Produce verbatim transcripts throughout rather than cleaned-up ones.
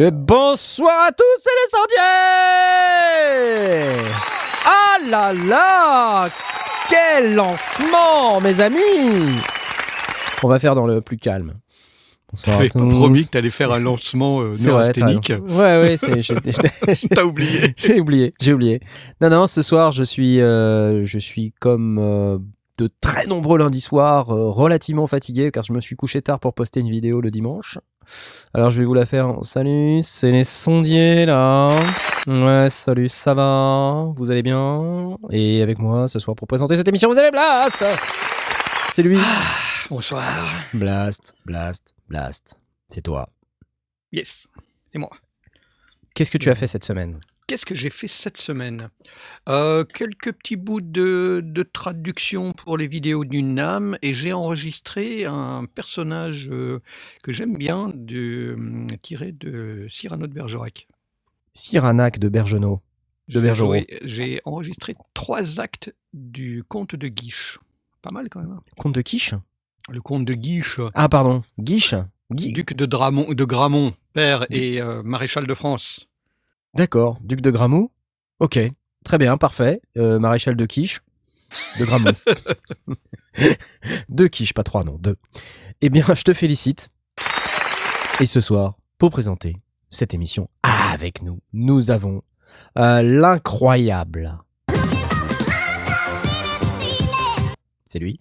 Et bonsoir à tous, c'est les Sondiers! Ah là là! Quel lancement, mes amis! On va faire dans le plus calme. Bonsoir. J'avais promis que t'allais faire un lancement euh, neurasthénique. Ouais, ouais, c'est, j'étais, j'étais, t'as oublié. J'ai oublié, j'ai oublié. Non, non, ce soir, je suis, euh, je suis comme euh, de très nombreux lundis soirs, euh, relativement fatigué, car je me suis couché tard pour poster une vidéo le dimanche. Alors je vais vous la faire. Salut, c'est les Sondiers là. Ouais, salut, ça va? Vous allez bien? Et avec moi ce soir pour présenter cette émission, vous avez Blast. C'est lui. Ah, bonsoir. Blast, Blast, Blast. C'est toi. Yes, c'est moi. Qu'est-ce que tu as fait cette semaine? Qu'est-ce que j'ai fait cette semaine? euh, Quelques petits bouts de, de traduction pour les vidéos du N A M, et j'ai enregistré un personnage euh, que j'aime bien, de, euh, tiré de Cyrano de Bergerac. Cyranac de Bergenot. De Bergerot. Oui, j'ai enregistré trois actes du Comte de Guiche. Pas mal quand même. Hein. Comte de Guiche? Le Comte de Guiche. Ah pardon, Guiche Gui... Duc de, Dramon, de Gramont, père du... et euh, maréchal de France. D'accord, Duc de Gramont. Ok, très bien, parfait. Euh, maréchal de Quiche, de Gramont. Deux Quiche, pas trois, non, deux. Eh bien, je te félicite. Et ce soir, pour présenter cette émission avec nous, nous avons euh, l'incroyable. C'est lui.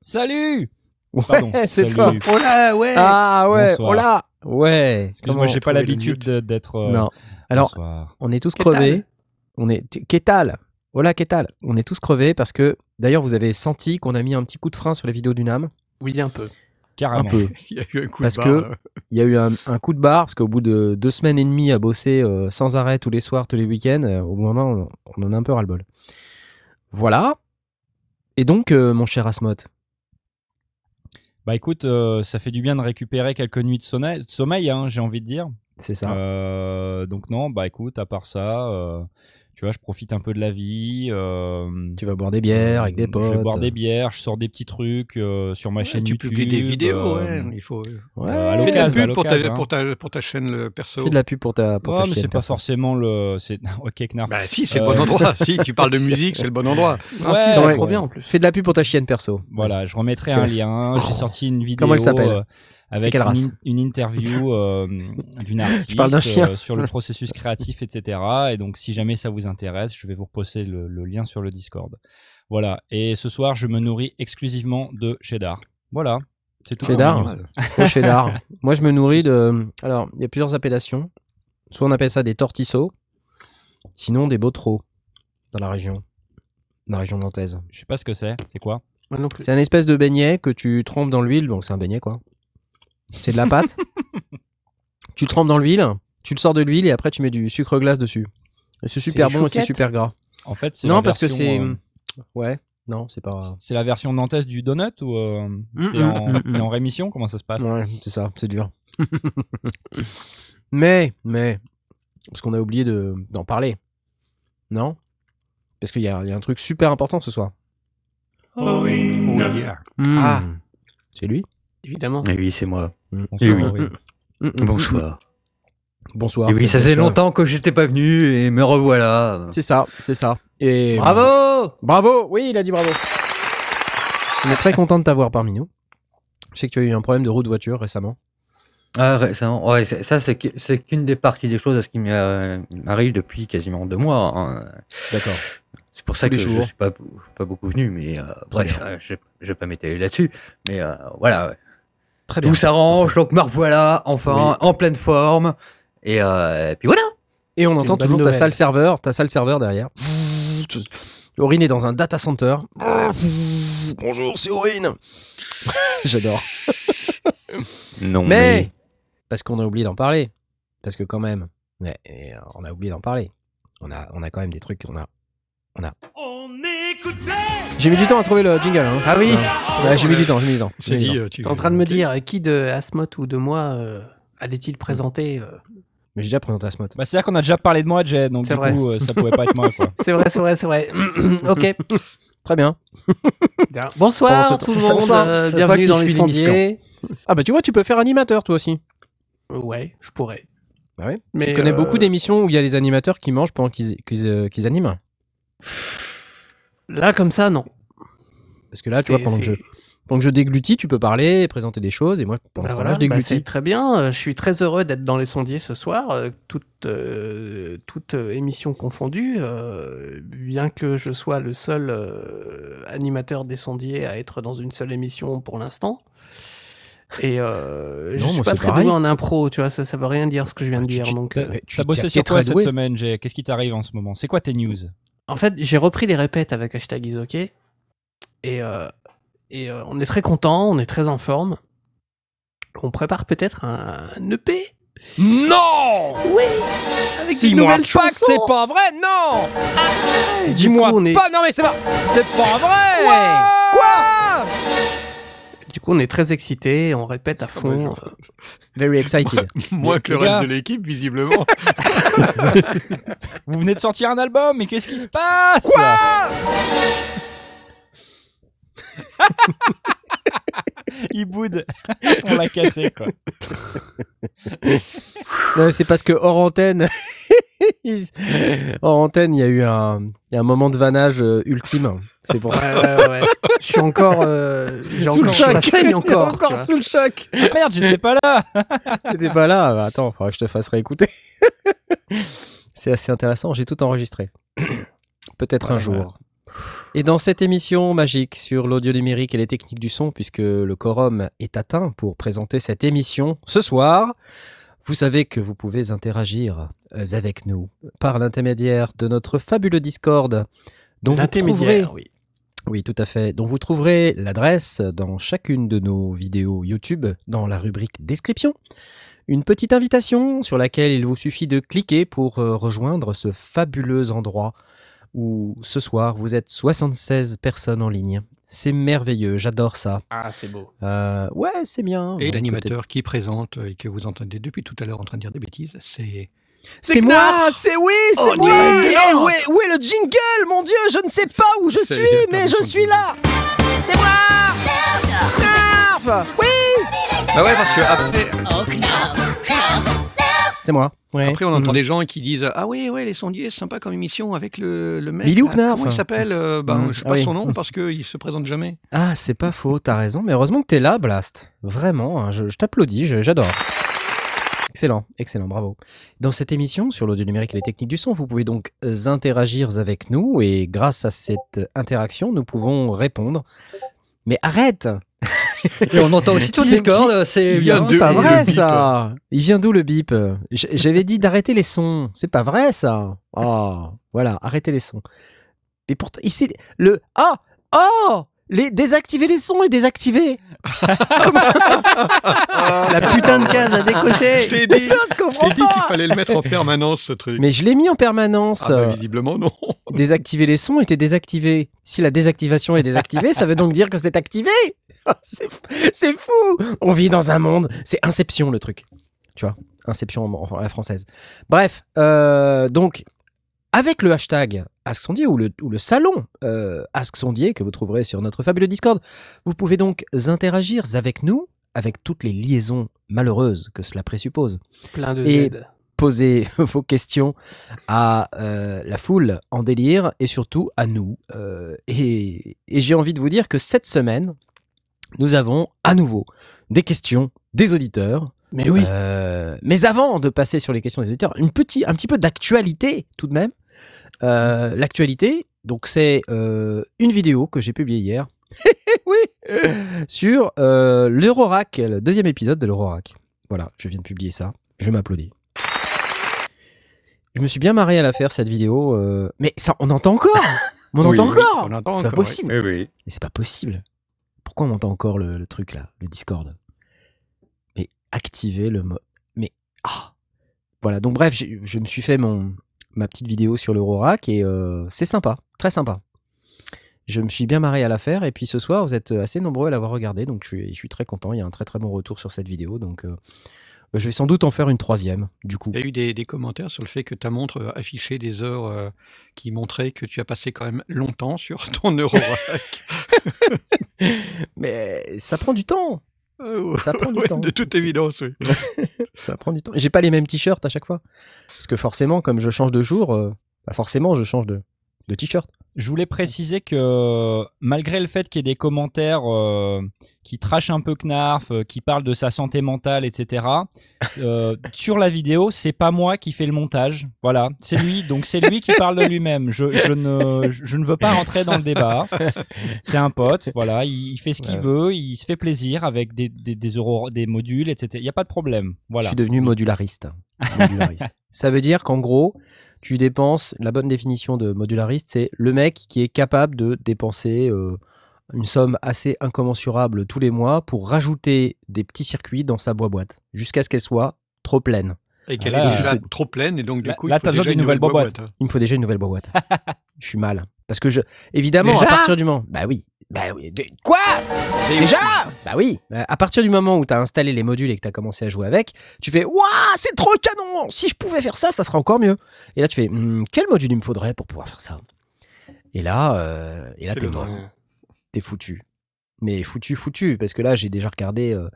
Salut. Ouais, pardon, c'est salut. Toi. Oh là, ouais. Ah ouais, bonsoir. Oh là. Ouais. Excuse-moi, j'ai pas l'habitude d'être. Euh... Non. Alors, bonsoir. On est tous crevés. On est Qu'est-ce Hola, qu'est-ce On est tous crevés parce que, d'ailleurs, vous avez senti qu'on a mis un petit coup de frein sur la vidéo du N A M. Oui, un peu. Carrément. Un peu. Il y a eu un coup parce de barre. Parce qu'il y a eu un, un coup de barre, parce qu'au bout de deux semaines et demie à bosser euh, sans arrêt tous les soirs, tous les week-ends, euh, au bout d'un moment, on, on en a un peu ras-le-bol. Voilà. Et donc, euh, mon cher Asmodée. Bah écoute, euh, ça fait du bien de récupérer quelques nuits de sommeil, de sommeil hein, j'ai envie de dire. C'est ça. Euh, donc non, bah écoute, à part ça, euh, tu vois, je profite un peu de la vie. Euh, tu vas boire des bières avec des potes. Je vais boire des bières, je sors des petits trucs euh, sur ma ouais, chaîne tu YouTube. Tu publies des vidéos, euh, ouais. Il faut... Ouais, euh, à fais de la pub pour ta, hein. pour, ta, pour ta chaîne le perso. Fais de la pub pour ta, pour ouais, ta mais chaîne. mais c'est pas perso. forcément le... C'est... Ok, Knarf. Bah si, c'est euh... le bon endroit. Si, tu parles de musique, c'est le bon endroit. Ah, ouais, si, c'est ouais, trop ouais. bien en plus. Fais de la pub pour ta chaîne perso. Voilà, je remettrai un lien. J'ai sorti une vidéo... Comment elle s'appelle euh... avec une, une interview euh, d'une artiste euh, sur le processus créatif, et cetera. Et donc, si jamais ça vous intéresse, je vais vous reposter le, le lien sur le Discord. Voilà. Et ce soir, je me nourris exclusivement de cheddar. Voilà. C'est tout. Cheddar. Oh, cheddar. Moi, je me nourris de... Alors, il y a plusieurs appellations. Soit on appelle ça des tortisseaux, sinon des bottereaux dans la région, dans la région nantaise. Je sais pas ce que c'est. C'est quoi? C'est un espèce de beignet que tu trempes dans l'huile. Donc, c'est un beignet, quoi. C'est de la pâte. Tu trempes dans l'huile, tu le sors de l'huile et après tu mets du sucre glace dessus. Et c'est super c'est bon et c'est super gras. En fait, c'est non la parce version, que c'est euh... ouais non c'est pas. C'est la version nantaise du donut ou euh... mmh, t'es, mmh, en... Mmh. t'es en rémission, comment ça se passe? Ouais, c'est ça, c'est dur. mais mais parce qu'on a oublié de d'en parler, non? Parce qu'il y a, y a un truc super important ce soir. Oh oui. Oh, yeah. mmh. Ah, c'est lui. Évidemment. Et oui, c'est moi. Bonsoir. Et oui. Oui. Bonsoir. Bonsoir. Et oui, ça faisait bonsoir. longtemps que j'étais pas venu et me revoilà. C'est ça, c'est ça. Et bravo, bravo. Oui, il a dit bravo. On est très content de t'avoir parmi nous. Je sais que tu as eu un problème de roue de voiture récemment. Ah, récemment. Ouais, c'est, ça c'est, que, c'est qu'une des parties des choses à ce qui m'arrive depuis quasiment deux mois. Hein. D'accord. C'est pour ça Tous que je ne suis pas, pas beaucoup venu, mais euh, bref, euh, je ne vais pas m'étaler là-dessus. Mais euh, voilà, ouais. Très bien. Tout s'arrange, donc me revoilà, enfin, oui. en pleine forme. Et, euh, et puis voilà. Et on c'est entend toujours ta salle serveur, ta salle serveur derrière. Aurine est dans un data center. Bonjour, c'est Aurine. J'adore. Non, mais, mais parce qu'on a oublié d'en parler. Parce que quand même, mais, on a oublié d'en parler. on a, on a quand même des trucs, on a... On a... J'ai mis du temps à trouver le jingle. Hein. Ah oui ouais. Ouais, J'ai mis du temps, j'ai mis du temps. J'ai mis du temps. Dit, tu es en train de me dire qui de Asmodée ou de moi euh, allait-il présenter euh... Mais j'ai déjà présenté Asmodée. Bah, c'est-à-dire qu'on a déjà parlé de moi, Jay, donc c'est du vrai. coup, euh, ça pouvait pas être moi. Quoi. C'est vrai, c'est vrai, c'est vrai. Ok. Très bien. Bonsoir tout le monde, ça, euh, ça, bienvenue dans Les Sondiers. Ah bah tu vois, tu peux faire animateur toi aussi. Ouais, je pourrais. Bah ouais. Mais tu connais euh... beaucoup d'émissions où il y a les animateurs qui mangent pendant qu'ils, qu'ils, euh, qu'ils animent. Là, comme ça, non. Parce que là, c'est, tu vois, pendant que, je, pendant que je déglutis, tu peux parler, présenter des choses, et moi, pendant bah ce voilà, temps-là, je déglutis. Bah c'est très bien, je suis très heureux d'être dans Les Sondiers ce soir, euh, toute, euh, toute émission confondue, euh, bien que je sois le seul euh, animateur des Sondiers à être dans une seule émission pour l'instant. Et euh, non, je suis pas très pareil. doué en impro, tu vois, ça, ça veut rien dire ce que je viens de dire. Tu, donc, t'as, euh, t'as bossé sur quoi cette semaine, Jay ? Qu'est-ce qui t'arrive en ce moment ? C'est quoi tes news ? En fait, j'ai repris les répètes avec Hashtag Izokay et, euh, et euh, on est très content, on est très en forme. On prépare peut-être un, un E P. Non. Oui. Avec des nouvelles chansons. Dis-moi pas que c'est pas vrai, non. Ah, dis-moi coup, est... pas, non mais c'est pas, c'est pas vrai. Ouais. Quoi? Du coup, on est très excités, on répète à fond. Ah, Very excited. Moins mais, que le gars... reste de l'équipe, visiblement. Vous venez de sortir un album, mais qu'est-ce qui se passe ? Quoi ? Il boude. On l'a cassé, quoi. Non, c'est parce que hors antenne, hors antenne, il y a eu un, y a un moment de vannage euh, ultime. C'est pour ça. Ouais, ouais, ouais. Je suis encore, euh, j'ai encore ça saigne encore. Encore tu vois. Sous le choc. Ah merde, j'étais pas là. J'étais pas là. Bah, attends, faudrait que je te fasse réécouter. C'est assez intéressant. J'ai tout enregistré. Peut-être ouais, un jour. Ouais. Et dans cette émission magique sur l'audio numérique et les techniques du son, puisque le quorum est atteint pour présenter cette émission ce soir, vous savez que vous pouvez interagir avec nous par l'intermédiaire de notre fabuleux Discord. Dont l'intermédiaire, vous trouverez... oui. Oui, tout à fait. Dont vous trouverez l'adresse dans chacune de nos vidéos YouTube, dans la rubrique description. Une petite invitation sur laquelle il vous suffit de cliquer pour rejoindre ce fabuleux endroit où ce soir vous êtes soixante-seize personnes en ligne. C'est merveilleux, j'adore ça. Ah, c'est beau. Euh, ouais, c'est bien. Et bon, l'animateur qui présente et que vous entendez depuis tout à l'heure en train de dire des bêtises, c'est... C'est, c'est moi, c'est oui, c'est oh, moi. Hey, où, est, où est le jingle, mon Dieu, je ne sais pas où je suis, c'est mais je suis là. C'est moi, Knarf. Oui. Bah ouais, parce que après. C'est moi. Ouais. Après, on entend mm-hmm. des gens qui disent ah oui, ouais, Les Sondiers, c'est sympa comme émission avec le, le mec. Bilou Knarf. Comment il s'appelle euh, bah, mm. Je sais pas ah, oui. son nom parce qu'il se présente jamais. Ah, c'est pas faux, t'as raison, mais heureusement que t'es là, Blast. Vraiment, hein, je, je t'applaudis, je, j'adore. Excellent, excellent, bravo. Dans cette émission sur l'audio numérique et les techniques du son, vous pouvez donc interagir avec nous et grâce à cette interaction, nous pouvons répondre. Mais arrête. Et on entend aussi tout le Discord, c'est bien, c'est pas vrai ça. Il vient d'où le bip ? J'avais dit d'arrêter les sons, c'est pas vrai ça. Oh, voilà, arrêtez les sons. Mais pourtant, ici, le... Ah, oh, les... désactiver les sons et désactiver. La putain de case à décocher. Je t'ai dit, ça, je je t'ai dit qu'il fallait le mettre en permanence ce truc. Mais je l'ai mis en permanence. Ah, bah, visiblement non. Désactiver les sons était désactivé. Si la désactivation est désactivée, ça veut donc dire que c'est activé. Oh, c'est, c'est fou. On vit dans un monde. C'est Inception le truc. Tu vois, Inception en, en la française. Bref, euh, donc... Avec le hashtag Ask Sondier ou le, ou le salon euh, Ask Sondier que vous trouverez sur notre fabuleux Discord, vous pouvez donc interagir avec nous, avec toutes les liaisons malheureuses que cela présuppose. Plein de et Z. Poser vos questions à euh, la foule en délire et surtout à nous. Euh, et, et j'ai envie de vous dire que cette semaine, nous avons à nouveau des questions des auditeurs. Mais oui. Euh, mais avant de passer sur les questions des auditeurs, une petite, un petit peu d'actualité tout de même. Euh, l'actualité, donc c'est euh, une vidéo que j'ai publiée hier, oui, sur euh, l'Eurorack, le deuxième épisode de l'Eurorack. Voilà, je viens de publier ça. Je m'applaudis. Je me suis bien marré à la faire cette vidéo, euh, mais ça, on entend encore. On oui, entend oui, encore. On entend c'est encore, pas possible. Oui, oui. Mais c'est pas possible. Pourquoi on entend encore le, le truc là, le Discord? Activer le mode. Mais ah, voilà. Donc bref, je, je me suis fait mon ma petite vidéo sur l'Eurorack et euh, c'est sympa, très sympa. Je me suis bien marré à la faire et puis ce soir, vous êtes assez nombreux à l'avoir regardé, donc je suis, je suis très content. Il y a un très très bon retour sur cette vidéo, donc euh, je vais sans doute en faire une troisième, du coup. Il y a eu des, des commentaires sur le fait que ta montre affichait des heures euh, qui montraient que tu as passé quand même longtemps sur ton Eurorack. Mais ça prend du temps. Ça prend du ouais, temps. De toute évidence, oui. Ça prend du temps. J'ai pas les mêmes t-shirts à chaque fois. Parce que forcément, comme je change de jour, euh, bah forcément, je change de, de t-shirt. Je voulais préciser que malgré le fait qu'il y ait des commentaires euh, qui trashent un peu Knarf, euh, qui parlent de sa santé mentale, et cetera, euh, sur la vidéo, c'est pas moi qui fais le montage. Voilà, c'est lui. Donc c'est lui qui parle de lui-même. Je, je, ne, je ne veux pas rentrer dans le débat. C'est un pote. Voilà, il, il fait ce qu'il ouais. veut. Il se fait plaisir avec des, des, des, euro, des modules, et cetera. Il n'y a pas de problème. Voilà. Je suis devenu modulariste. modulariste. Ça veut dire qu'en gros, tu dépenses, la bonne définition de modulariste, c'est le mec qui est capable de dépenser euh, une somme assez incommensurable tous les mois pour rajouter des petits circuits dans sa boîte jusqu'à ce qu'elle soit trop pleine. Et qu'elle là, est déjà c'est... trop pleine, et donc du là, coup, il là, faut déjà une, une nouvelle boîte. boîte. Il me faut déjà une nouvelle boîte. Je suis mal. Parce que, je... évidemment, déjà à partir du moment... Bah oui. Bah oui. De... Quoi ? Déjà ? Bah oui. À partir du moment où tu as installé les modules et que tu as commencé à jouer avec, tu fais « Waouh, c'est trop canon ! Si je pouvais faire ça, ça serait encore mieux. » Et là, tu fais « Quel module il me faudrait pour pouvoir faire ça ?» Et là, euh... et là t'es mort. Vrai. T'es foutu. Mais foutu, foutu. Parce que là, j'ai déjà regardé euh,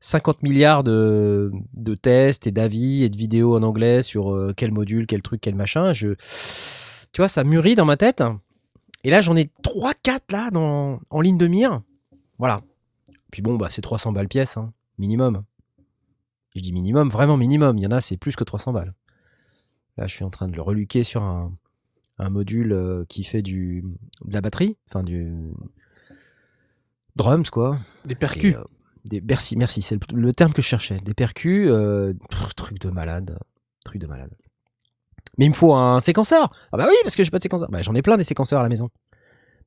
cinquante milliards de... de tests et d'avis et de vidéos en anglais sur euh, quel module, quel truc, quel machin. Je... Tu vois, ça mûrit dans ma tête. Et là, j'en ai trois quatre là, dans, en ligne de mire. Voilà. Puis bon, bah, c'est trois cents balles pièce, hein, minimum. Je dis minimum, vraiment minimum. Il y en a, c'est plus que trois cents balles. Là, je suis en train de le reluquer sur un, un module euh, qui fait du, de la batterie, enfin du drums, quoi. Des percus. Euh, des, merci, merci, c'est le, le terme que je cherchais. Des percus, euh, pff, truc de malade, truc de malade. Mais il me faut un séquenceur. Ah bah oui, parce que j'ai pas de séquenceur. Bah j'en ai plein des séquenceurs à la maison.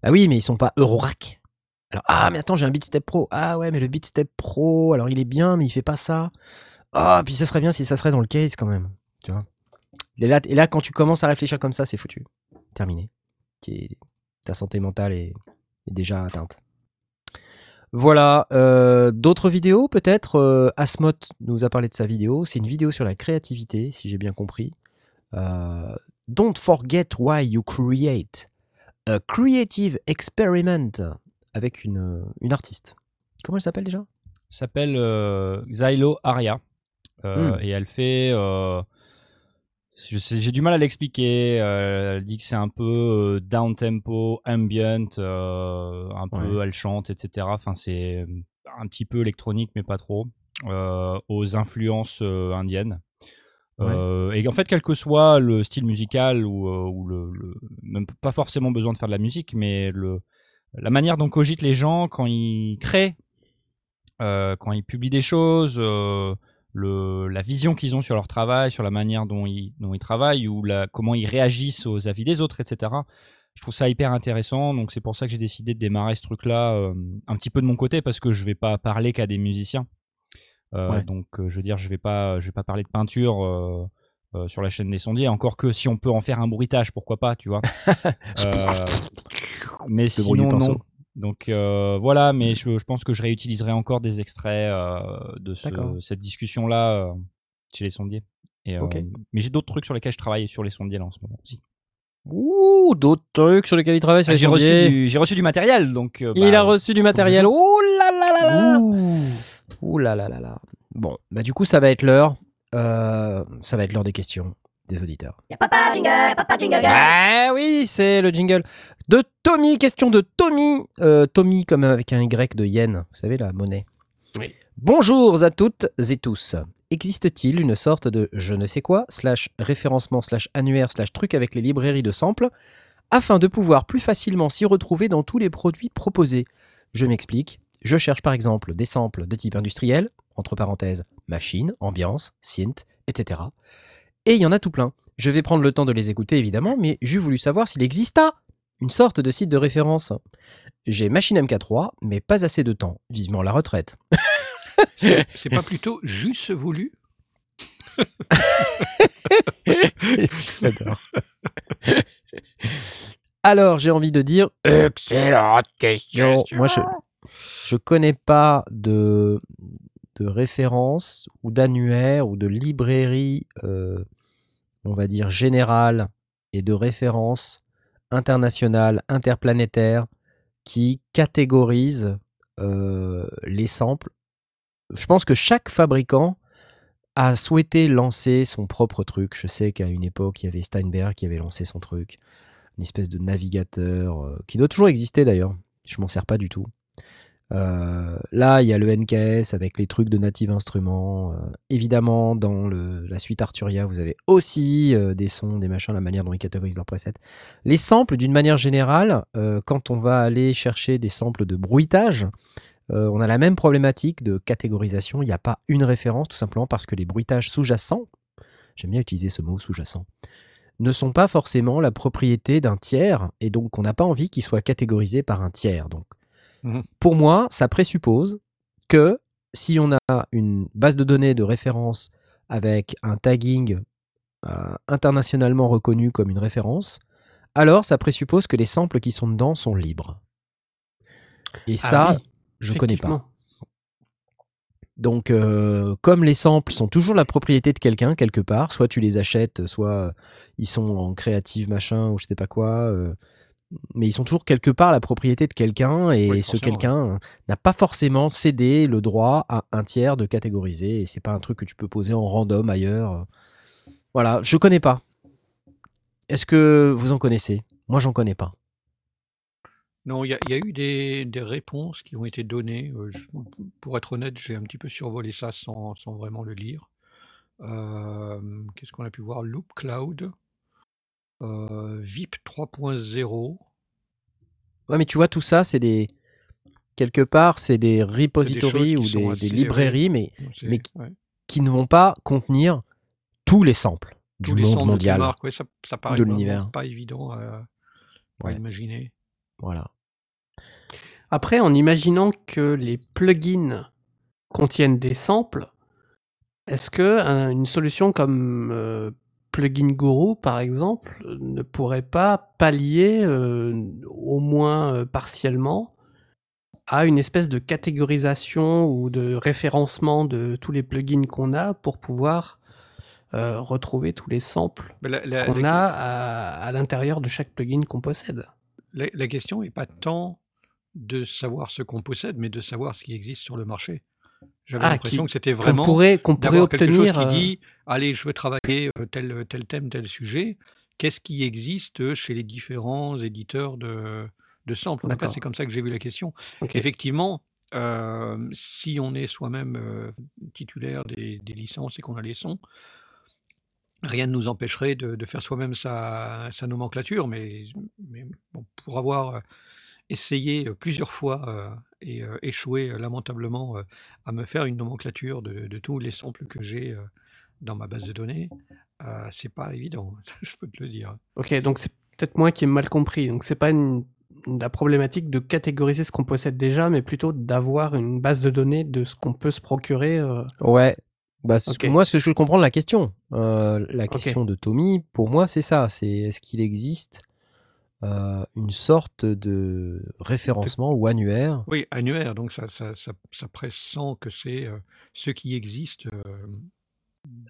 Bah oui, mais ils sont pas Eurorack. Alors, ah mais attends, j'ai un Beatstep Pro. Ah ouais, mais le Beatstep Pro, alors il est bien, mais il fait pas ça. Ah, puis ça serait bien si ça serait dans le case quand même. Tu vois. Et là, et là, quand tu commences à réfléchir comme ça, c'est foutu. Terminé. Ta santé mentale est, est déjà atteinte. Voilà, euh, d'autres vidéos peut-être. euh, Asmodée nous a parlé de sa vidéo. C'est une vidéo sur la créativité, si j'ai bien compris. Uh, don't forget why you create. A creative experiment avec une, une artiste. Comment elle s'appelle déjà ? Elle s'appelle euh, Xylo Aria. Euh, mm. Et elle fait... Euh, je sais, j'ai du mal à l'expliquer. Euh, elle dit que c'est un peu euh, down-tempo, ambient, euh, un peu, ouais. Elle chante, et cetera. Enfin, c'est un petit peu électronique, mais pas trop. Euh, aux influences euh, indiennes. Ouais. Euh, et en fait, quel que soit le style musical ou, euh, ou le, le, même pas forcément besoin de faire de la musique, mais le, la manière dont cogitent les gens quand ils créent, euh, quand ils publient des choses, euh, le, la vision qu'ils ont sur leur travail, sur la manière dont ils, dont ils travaillent ou la, comment ils réagissent aux avis des autres, et cetera. Je trouve ça hyper intéressant, donc c'est pour ça que j'ai décidé de démarrer ce truc-là euh, un petit peu de mon côté, parce que je vais pas parler qu'à des musiciens. Euh, ouais. Donc, euh, je veux dire, je vais pas, je vais pas parler de peinture euh, euh, sur la chaîne des Sondiers. Encore que si on peut en faire un bruitage, pourquoi pas, tu vois. euh, mais sinon, non. Donc euh, voilà. Mais je, je pense que je réutiliserai encore des extraits euh, de ce, cette discussion-là euh, chez les Sondiers. Et, euh, okay. Mais j'ai d'autres trucs sur lesquels je travaille sur les Sondiers là en ce moment aussi. Ouh, d'autres trucs sur lesquels il travaille. Sur les j'ai Sondiers. reçu du, j'ai reçu du matériel, donc. Euh, bah, il a reçu du matériel. Ouh là là là là. Ouh. Ouh là là là là. Bon, bah du coup, ça va être l'heure. Euh, ça va être l'heure des questions des auditeurs. Y a papa jingle, papa jingle. Ah oui, c'est le jingle de Tommy. Question de Tommy. Euh, Tommy, comme avec un Y de yen. Vous savez, la monnaie. Oui. Bonjour à toutes et tous. Existe-t-il une sorte de je ne sais quoi, slash référencement, slash annuaire, slash truc avec les librairies de samples, afin de pouvoir plus facilement s'y retrouver dans tous les produits proposés ? Je m'explique. Je cherche par exemple des samples de type industriel, entre parenthèses, machine, ambiance, synth, et cetera. Et il y en a tout plein. Je vais prendre le temps de les écouter évidemment, mais j'ai voulu savoir s'il exista une sorte de site de référence. J'ai Maschine M K trois, mais pas assez de temps. Vivement la retraite. C'est, c'est pas plutôt juste voulu. J'adore. Alors, j'ai envie de dire excellente question. Moi, je je connais pas de de référence ou d'annuaire ou de librairie, euh, on va dire générale et de référence internationale, interplanétaire, qui catégorise euh, les samples. Je pense que chaque fabricant a souhaité lancer son propre truc. Je sais qu'à une époque, il y avait Steinberg qui avait lancé son truc, une espèce de navigateur euh, qui doit toujours exister d'ailleurs. Je m'en sers pas du tout. Euh, là, il y a le N K S avec les trucs de Native Instruments. Euh, évidemment, dans le, la suite Arturia, vous avez aussi euh, des sons, des machins, la manière dont ils catégorisent leurs presets. Les samples, d'une manière générale, euh, quand on va aller chercher des samples de bruitage, euh, on a la même problématique de catégorisation. Il n'y a pas une référence, tout simplement parce que les bruitages sous-jacents, j'aime bien utiliser ce mot sous-jacent, ne sont pas forcément la propriété d'un tiers, et donc on n'a pas envie qu'ils soient catégorisés par un tiers. Donc, pour moi, ça présuppose que si on a une base de données de référence avec un tagging euh, internationalement reconnu comme une référence, alors ça présuppose que les samples qui sont dedans sont libres. Et ah ça, oui, je ne connais pas. Donc, euh, comme les samples sont toujours la propriété de quelqu'un, quelque part, soit tu les achètes, soit ils sont en créative machin ou je ne sais pas quoi... Euh, mais ils sont toujours quelque part la propriété de quelqu'un et oui, ce quelqu'un ouais. n'a pas forcément cédé le droit à un tiers de catégoriser et c'est pas un truc que tu peux poser en random ailleurs. Voilà, je connais pas. Est-ce que vous en connaissez? Moi, j'en connais pas. Non, il y, y a eu des, des réponses qui ont été données. Euh, pour être honnête, j'ai un petit peu survolé ça sans, sans vraiment le lire. Euh, qu'est-ce qu'on a pu voir? Loop Cloud. Euh, V I P trois point zéro. Ouais, mais tu vois, tout ça, c'est des. Quelque part, c'est des repositories ou des, assez, des librairies, mais, assez, mais qui, ouais. qui ne vont pas contenir tous les samples tous du les monde mondial. Marques, ouais, ça, ça paraît de l'univers. Pas évident à, à ouais. imaginer. Voilà. Après, en imaginant que les plugins contiennent des samples, est-ce qu'une solution comme. Euh, Plugin Guru, par exemple, ne pourrait pas pallier, euh, au moins euh, partiellement, à une espèce de catégorisation ou de référencement de tous les plugins qu'on a pour pouvoir euh, retrouver tous les samples la, la, qu'on la, a à, à l'intérieur de chaque plugin qu'on possède. La, la question n'est pas tant de savoir ce qu'on possède, mais de savoir ce qui existe sur le marché. J'avais ah, l'impression qui, que c'était vraiment qu'on pourrait, qu'on pourrait obtenir quelque chose qui dit « Allez, je veux travailler tel, tel thème, tel sujet. Qu'est-ce qui existe chez les différents éditeurs de, de samples ?» En tout cas, c'est comme ça que j'ai vu la question. Okay. Effectivement, euh, si on est soi-même euh, titulaire des, des licences et qu'on a les sons, rien ne nous empêcherait de, de faire soi-même sa, sa nomenclature. Mais, mais bon, pour avoir... Euh, essayé plusieurs fois euh, et euh, échoué euh, lamentablement euh, à me faire une nomenclature de, de tous les samples que j'ai euh, dans ma base de données, euh, c'est pas évident, je peux te le dire. Ok, donc c'est peut-être moi qui ai mal compris. Donc c'est pas une, la problématique de catégoriser ce qu'on possède déjà, mais plutôt d'avoir une base de données de ce qu'on peut se procurer. Euh... Ouais, bah, c'est okay. ce que, moi ce que je veux comprendre la question, euh, la question okay. de Tommy, pour moi c'est ça, c'est est-ce qu'il existe Euh, une sorte de référencement de... ou annuaire. Oui, annuaire, donc ça, ça, ça, ça pressent que c'est euh, ce qui existe. Euh,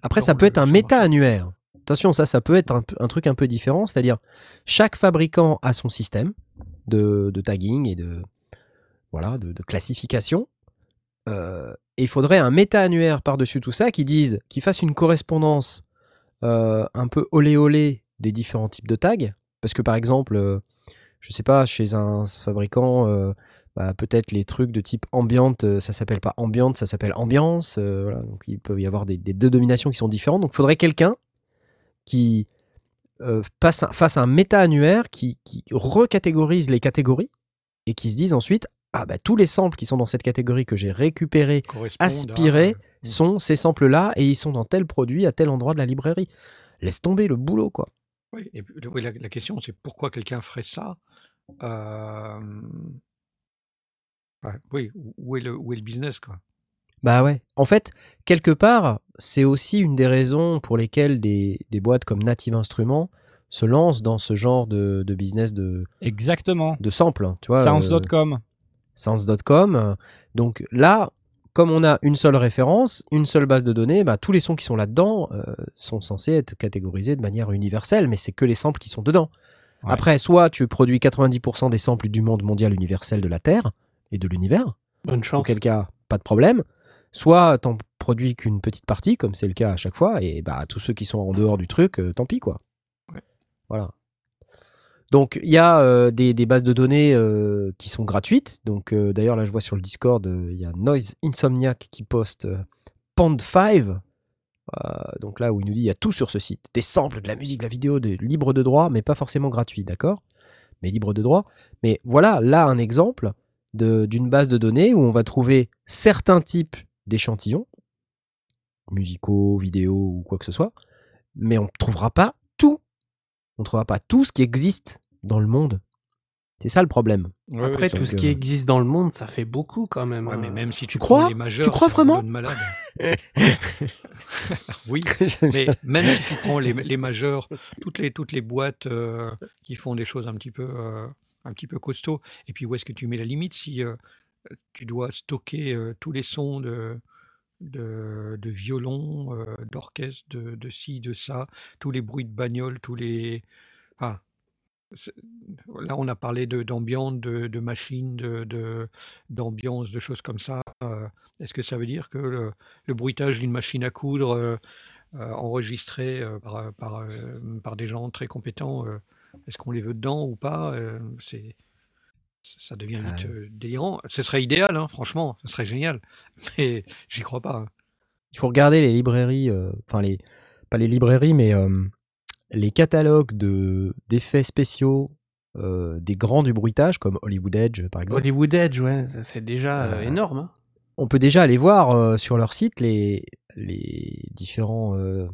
Après, ça peut être un méta-annuaire. Attention, ça, ça peut être un, un truc un peu différent, c'est-à-dire chaque fabricant a son système de, de tagging et de, voilà, de, de classification. Euh, et il faudrait un méta-annuaire par-dessus tout ça qui dise, qui fasse une correspondance euh, un peu olé-olé des différents types de tags. Parce que par exemple, euh, je sais pas, chez un fabricant, euh, bah, peut-être les trucs de type ambiante, euh, ça s'appelle pas ambiante, ça s'appelle ambiance. Euh, voilà. Donc il peut y avoir des, des deux dominations qui sont différentes. Donc il faudrait quelqu'un qui euh, passe un, fasse un méta-annuaire, qui, qui recatégorise les catégories et qui se dise ensuite, ah bah tous les samples qui sont dans cette catégorie que j'ai récupérés, aspirés, à... sont ces samples-là et ils sont dans tel produit à tel endroit de la librairie. Laisse tomber le boulot, quoi. Oui, et la, la question, c'est pourquoi quelqu'un ferait ça euh... enfin, oui, où est le, où est le business, quoi? Bah ouais. En fait, quelque part, c'est aussi une des raisons pour lesquelles des, des boîtes comme Native Instruments se lancent dans ce genre de, de business de, exactement, de samples. Sounds point com. Sounds point com. Donc là, comme on a une seule référence, une seule base de données, bah, tous les sons qui sont là-dedans euh, sont censés être catégorisés de manière universelle, mais c'est que les samples qui sont dedans. Ouais. Après, soit tu produis quatre-vingt-dix pour cent des samples du monde mondial universel de la Terre et de l'univers. Bonne chance. Auquel cas, pas de problème. Soit t'en produis qu'une petite partie, comme c'est le cas à chaque fois, et bah tous ceux qui sont en dehors du truc, euh, tant pis, quoi. Ouais. Voilà. Donc, il y a euh, des, des bases de données euh, qui sont gratuites. Donc, euh, d'ailleurs, là, je vois sur le Discord, il euh, y a Noise Insomniac qui poste euh, Pand cinq. Euh, donc là, où il nous dit, il y a tout sur ce site. Des samples, de la musique, de la vidéo, des libres de droit, mais pas forcément gratuits, d'accord ? Mais libres de droit. Mais voilà, là, un exemple de, d'une base de données où on va trouver certains types d'échantillons, musicaux, vidéos ou quoi que ce soit, mais on ne trouvera pas tout. On ne trouvera pas tout ce qui existe dans le monde. C'est ça le problème. Ouais, après, tout ce que... qui existe dans le monde, ça fait beaucoup quand même. Ouais, hein. Mais même si tu, tu crois, les majeurs, tu crois vraiment malade. Oui, mais même si tu prends les, les majeurs, toutes les, toutes les boîtes euh, qui font des choses un petit peu, euh, un petit peu costauds, et puis où est-ce que tu mets la limite si euh, tu dois stocker euh, tous les sons de... de, de violon, euh, d'orchestre, de, de ci, de ça, tous les bruits de bagnole, tous les... Ah, là, on a parlé de, d'ambiance, de, de machines, de, de, d'ambiance, de choses comme ça. Euh, est-ce que ça veut dire que le, le bruitage d'une machine à coudre euh, euh, enregistrée euh, par, par, euh, par des gens très compétents, euh, est-ce qu'on les veut dedans ou pas? euh, c'est... Ça devient vite euh... délirant. Ce serait idéal, hein, franchement, ce serait génial. Mais j'y crois pas. Hein. Il faut regarder les librairies, euh, enfin, les, pas les librairies, mais euh, les catalogues de, d'effets spéciaux euh, des grands du bruitage, comme Hollywood Edge, par exemple. Hollywood Edge, ouais, ça, c'est déjà euh, énorme. Hein. On peut déjà aller voir euh, sur leur site les, les différents euh,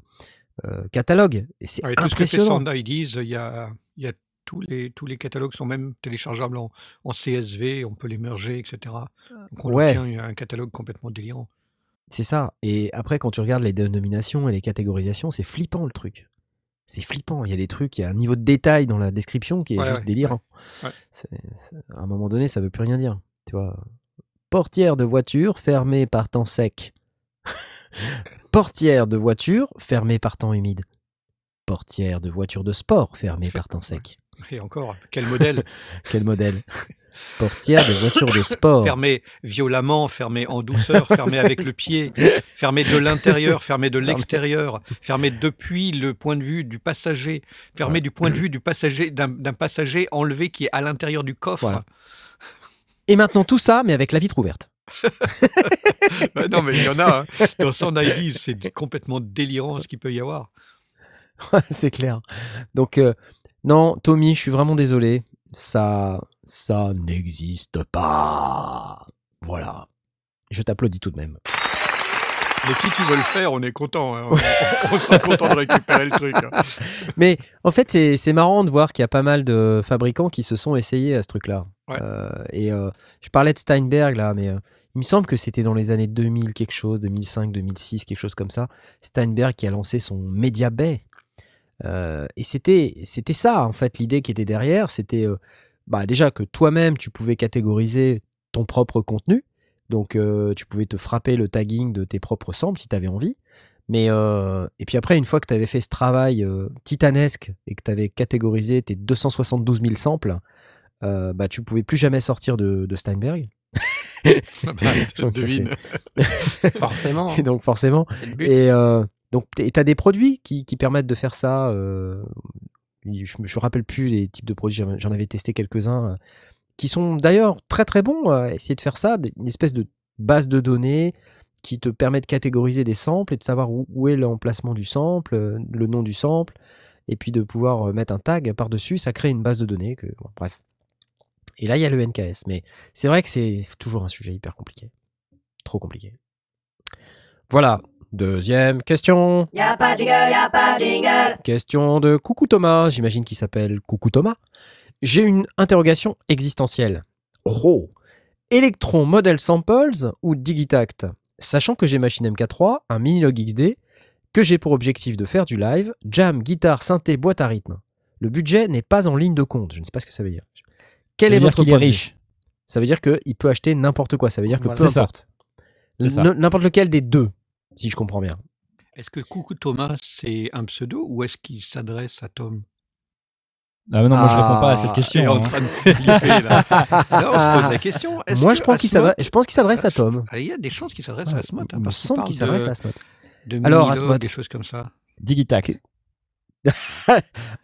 euh, catalogues. Et c'est ouais, impressionnant. Tout ce que les Sound I Ds, il y a, y a... Tous les, tous les catalogues sont même téléchargeables en, en C S V, on peut les merger, et cetera. Donc on ouais. obtient un catalogue complètement délirant. C'est ça. Et après, quand tu regardes les dénominations et les catégorisations, c'est flippant le truc. C'est flippant. Il y a des trucs, il y a un niveau de détail dans la description qui est ouais, juste ouais, délirant. Ouais, ouais. C'est, c'est, à un moment donné, ça ne veut plus rien dire. Tu vois, portière de voiture fermée par temps sec. Portière de voiture fermée par temps humide. Portière de voiture de sport fermée par temps sec. Et encore, quel modèle Quel modèle Portière de voiture de sport. Fermée violemment, fermée en douceur, fermée avec le pied, fermée de l'intérieur, fermée de l'extérieur, fermée depuis le point de vue du passager, fermée ouais. du point de vue du passager, d'un, d'un passager enlevé qui est à l'intérieur du coffre. Voilà. Et maintenant tout ça, mais avec la vitre ouverte. Ben non, mais il y en a. Hein. Dans son I D, c'est complètement délirant ce qu'il peut y avoir. C'est clair. Donc... Euh, non, Tommy, je suis vraiment désolé. Ça, ça n'existe pas. Voilà. Je t'applaudis tout de même. Mais si tu veux le faire, on est content. Hein. On sera content de récupérer le truc. Hein. Mais en fait, c'est, c'est marrant de voir qu'il y a pas mal de fabricants qui se sont essayés à ce truc-là. Ouais. Euh, et euh, je parlais de Steinberg, là, mais euh, il me semble que c'était dans les années deux mille quelque chose, deux mille cinq, deux mille six, quelque chose comme ça. Steinberg qui a lancé son Media Bay. Euh, et c'était, c'était ça, en fait, l'idée qui était derrière. C'était euh, bah, déjà que toi-même, tu pouvais catégoriser ton propre contenu. Donc, euh, tu pouvais te frapper le tagging de tes propres samples si tu avais envie. Mais, euh, et puis après, une fois que tu avais fait ce travail euh, titanesque et que tu avais catégorisé tes deux cent soixante-douze mille samples, euh, bah, tu ne pouvais plus jamais sortir de, de Steinberg. Bah, je devine. Forcément. Et donc, forcément. Et... Euh, Donc, tu as des produits qui, qui permettent de faire ça. Euh, je ne me rappelle plus les types de produits, j'en, j'en avais testé quelques-uns, euh, qui sont d'ailleurs très très bons à euh, essayer de faire ça, une espèce de base de données qui te permet de catégoriser des samples et de savoir où, où est l'emplacement du sample, euh, le nom du sample, et puis de pouvoir euh, mettre un tag par-dessus, ça crée une base de données. Que, bon, bref. Et là, il y a le N K S. Mais c'est vrai que c'est toujours un sujet hyper compliqué. Trop compliqué. Voilà. Deuxième question. Y'a pas jingle, y'a pas jingle. Question de Coucou Thomas, j'imagine qu'il s'appelle Coucou Thomas. J'ai une interrogation existentielle. Oh, Elektron Model Samples ou Digitakt? Sachant que j'ai Maschine M K trois, un Minilog X D, que j'ai pour objectif de faire du live, jam, guitare, synthé, boîte à rythme. Le budget n'est pas en ligne de compte. Je ne sais pas ce que ça veut dire. Quel est votre point de vue ? Ça veut dire qu'il peut acheter n'importe quoi. Ça veut dire que peu importe. N'importe lequel des deux, si je comprends bien. Est-ce que Coucou Thomas, c'est un pseudo ou est-ce qu'il s'adresse à Tom ? Ah mais non, moi ah, je réponds pas à cette question. On, hein. flipper, là. Là, on se pose la question. Moi, que je pense qu'il s'adresse, qu s'adresse à Tom. Il y a des chances qu'il s'adresse ouais, à Asmodée. Il me semble qu'il s'adresse à Asmodée. De alors, Asmodée, des choses comme ça. Digitakt.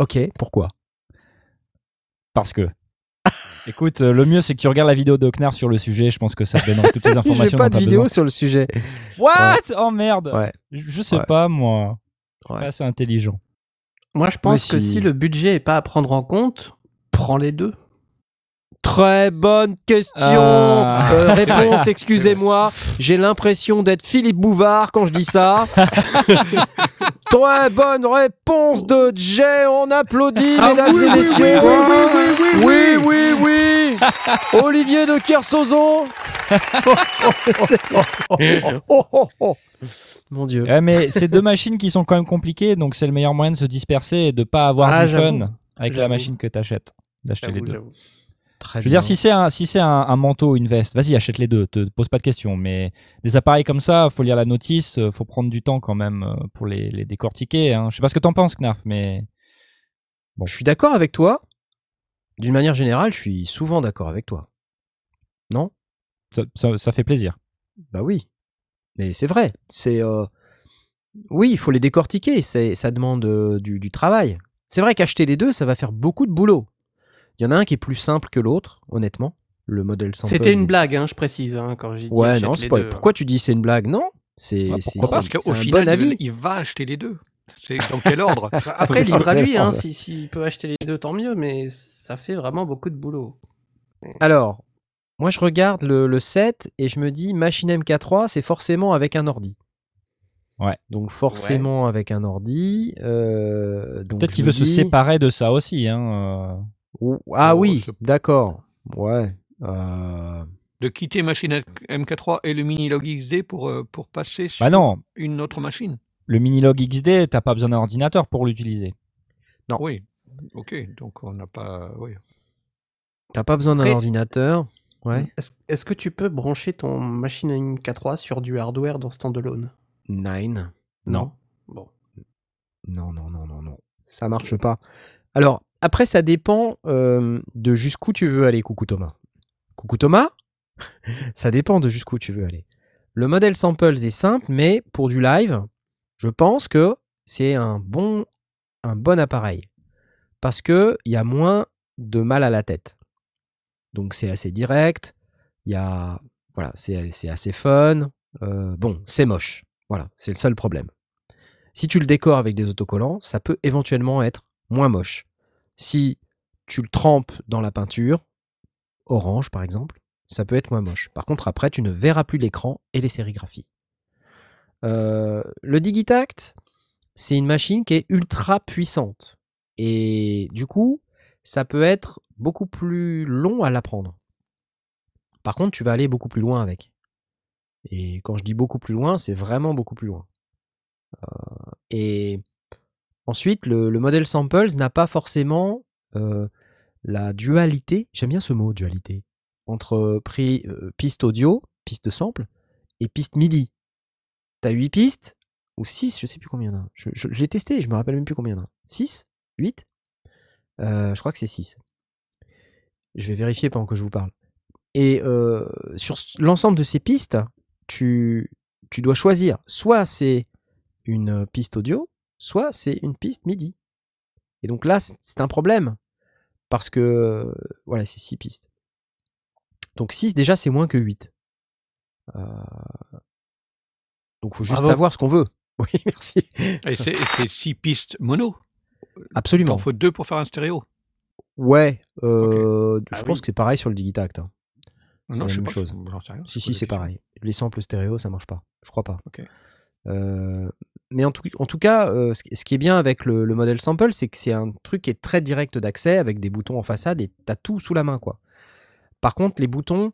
Ok, pourquoi ? Parce que. Écoute, le mieux c'est que tu regardes la vidéo de Knarf sur le sujet. Je pense que ça te donne toutes les informations. J'ai pas de vidéo besoin. Sur le sujet. What ? Ouais. Oh merde. Ouais. Je, je sais ouais. pas moi. Ouais. Ouais, c'est intelligent. Moi, je pense oui, que si... si le budget n'est pas à prendre en compte, prends les deux. Très bonne question. Euh... Euh, réponse, excusez-moi. J'ai l'impression d'être Philippe Bouvard quand je dis ça. Très bonne réponse de Jay. On applaudit, ah, mesdames oui, et messieurs. Oui, oui, oui, oui, oui, oui, oui, oui, oui. Olivier de Kersauzon. Oh, oh, oh. Mon Dieu. Ouais, mais c'est deux machines qui sont quand même compliquées, donc c'est le meilleur moyen de se disperser et de pas avoir ah, du fun avec la machine que t'achètes. D'acheter les deux. Très je veux bien. Dire, si c'est un, si c'est un, un manteau, une veste, vas-y, achète les deux. Te, te pose pas de questions. Mais des appareils comme ça, faut lire la notice, faut prendre du temps quand même pour les, les décortiquer. Hein. Je sais pas ce que t'en penses, Knarf, mais bon. Je suis d'accord avec toi. D'une manière générale, je suis souvent d'accord avec toi. Non ? ça, ça, ça fait plaisir. Bah oui. Mais c'est vrai, c'est euh... oui, il faut les décortiquer, ça demande euh, du, du travail. C'est vrai qu'acheter les deux, ça va faire beaucoup de boulot. Il y en a un qui est plus simple que l'autre, honnêtement, le modèle sample. C'était une blague, hein, je précise, hein, quand j'ai dit ouais, non, c'est pas... deux, pourquoi hein. tu dis c'est une blague? Non, c'est ah, parce qu'au final, bon avis. Il, il va acheter les deux. C'est dans quel ordre? Après, libre à lui, hein, s'il si, si peut acheter les deux, tant mieux, mais ça fait vraiment beaucoup de boulot. Alors... Moi, je regarde le, le set et je me dis, Machine M K trois, c'est forcément avec un ordi. Ouais. Donc, forcément ouais. avec un ordi. Euh, Peut-être qu'il veut dis... se séparer de ça aussi. Hein. Euh... Ah oh, oui, d'accord. Ouais. Euh... De quitter Machine M K trois et le Minilog X D pour, pour passer sur bah non. une autre machine. Le Minilog X D, t'as pas besoin d'un ordinateur pour l'utiliser. Non. Oui, ok. Donc, on n'a pas... Oui. T'as pas besoin d'un Après... ordinateur. Ouais. Est-ce, est-ce que tu peux brancher ton machine M K trois sur du hardware dans standalone ? Nine. Non. Bon. Non, non, non, non, non. Ça marche pas. Alors, après, ça dépend euh, de jusqu'où tu veux aller, Coucou Thomas. Coucou Thomas ? Ça dépend de jusqu'où tu veux aller. Le modèle samples est simple, mais pour du live, je pense que c'est un bon, un bon appareil. Parce qu'il y a moins de mal à la tête. Donc c'est assez direct, il y a voilà, c'est c'est assez fun. Euh, bon, c'est moche, voilà, c'est le seul problème. Si tu le décores avec des autocollants, ça peut éventuellement être moins moche. Si tu le trempes dans la peinture orange par exemple, ça peut être moins moche. Par contre après, tu ne verras plus l'écran et les sérigraphies. Euh, le Digitakt, c'est une machine qui est ultra puissante et du coup, ça peut être beaucoup plus long à l'apprendre. Par contre, tu vas aller beaucoup plus loin avec. Et quand je dis beaucoup plus loin, c'est vraiment beaucoup plus loin. Euh, et ensuite, le, le modèle samples n'a pas forcément euh, la dualité, j'aime bien ce mot, dualité, entre prix, euh, piste audio, piste de sample, et piste midi. T'as huit pistes, ou six, je sais plus combien il y en a. Je, je, je l'ai testé, je me rappelle même plus combien il y en a. six, huit euh, je crois que c'est six. Je vais vérifier pendant que je vous parle. Et euh, sur l'ensemble de ces pistes, tu, tu dois choisir. Soit c'est une piste audio, soit c'est une piste midi. Et donc là, c'est un problème. Parce que, voilà, c'est six pistes. Donc six, déjà, c'est moins que huit. Euh... Donc, il faut juste Bravo. savoir ce qu'on veut. Oui, merci. Et c'est six pistes mono. Absolument. Il en faut deux pour faire un stéréo. Ouais, euh, okay. je ah pense oui. que c'est pareil sur le Digitakt. Hein. C'est la même pas. chose. Genre, sérieux, si, si, c'est pareil. Les samples stéréo, ça marche pas. Je crois pas. Okay. Euh, mais en tout, en tout cas, euh, ce, ce qui est bien avec le, le modèle sample, c'est que c'est un truc qui est très direct d'accès, avec des boutons en façade et t'as tout sous la main, quoi. Par contre, les boutons,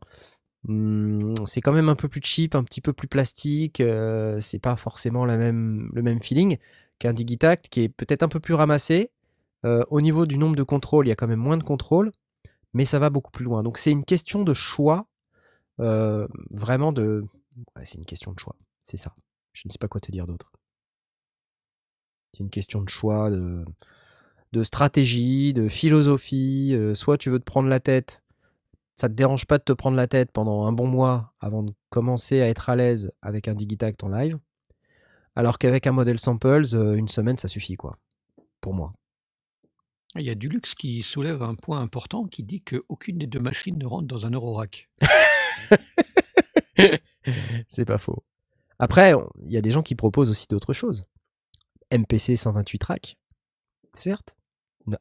hmm, c'est quand même un peu plus cheap, un petit peu plus plastique. Euh, c'est pas forcément la même, le même feeling qu'un Digitakt qui est peut-être un peu plus ramassé. Euh, au niveau du nombre de contrôles, il y a quand même moins de contrôles, mais ça va beaucoup plus loin. Donc c'est une question de choix, euh, vraiment de... Ouais, c'est une question de choix, c'est ça. Je ne sais pas quoi te dire d'autre. C'est une question de choix, de, de stratégie, de philosophie. Euh, soit tu veux te prendre la tête, ça ne te dérange pas de te prendre la tête pendant un bon mois avant de commencer à être à l'aise avec un Digitakt en live, alors qu'avec un modèle samples, euh, une semaine, ça suffit, quoi, pour moi. Il y a Dulux qui soulève un point important qui dit qu'aucune des deux machines ne rentre dans un Eurorack. C'est pas faux. Après, il y a des gens qui proposent aussi d'autres choses. M P C cent vingt-huit tracks, certes.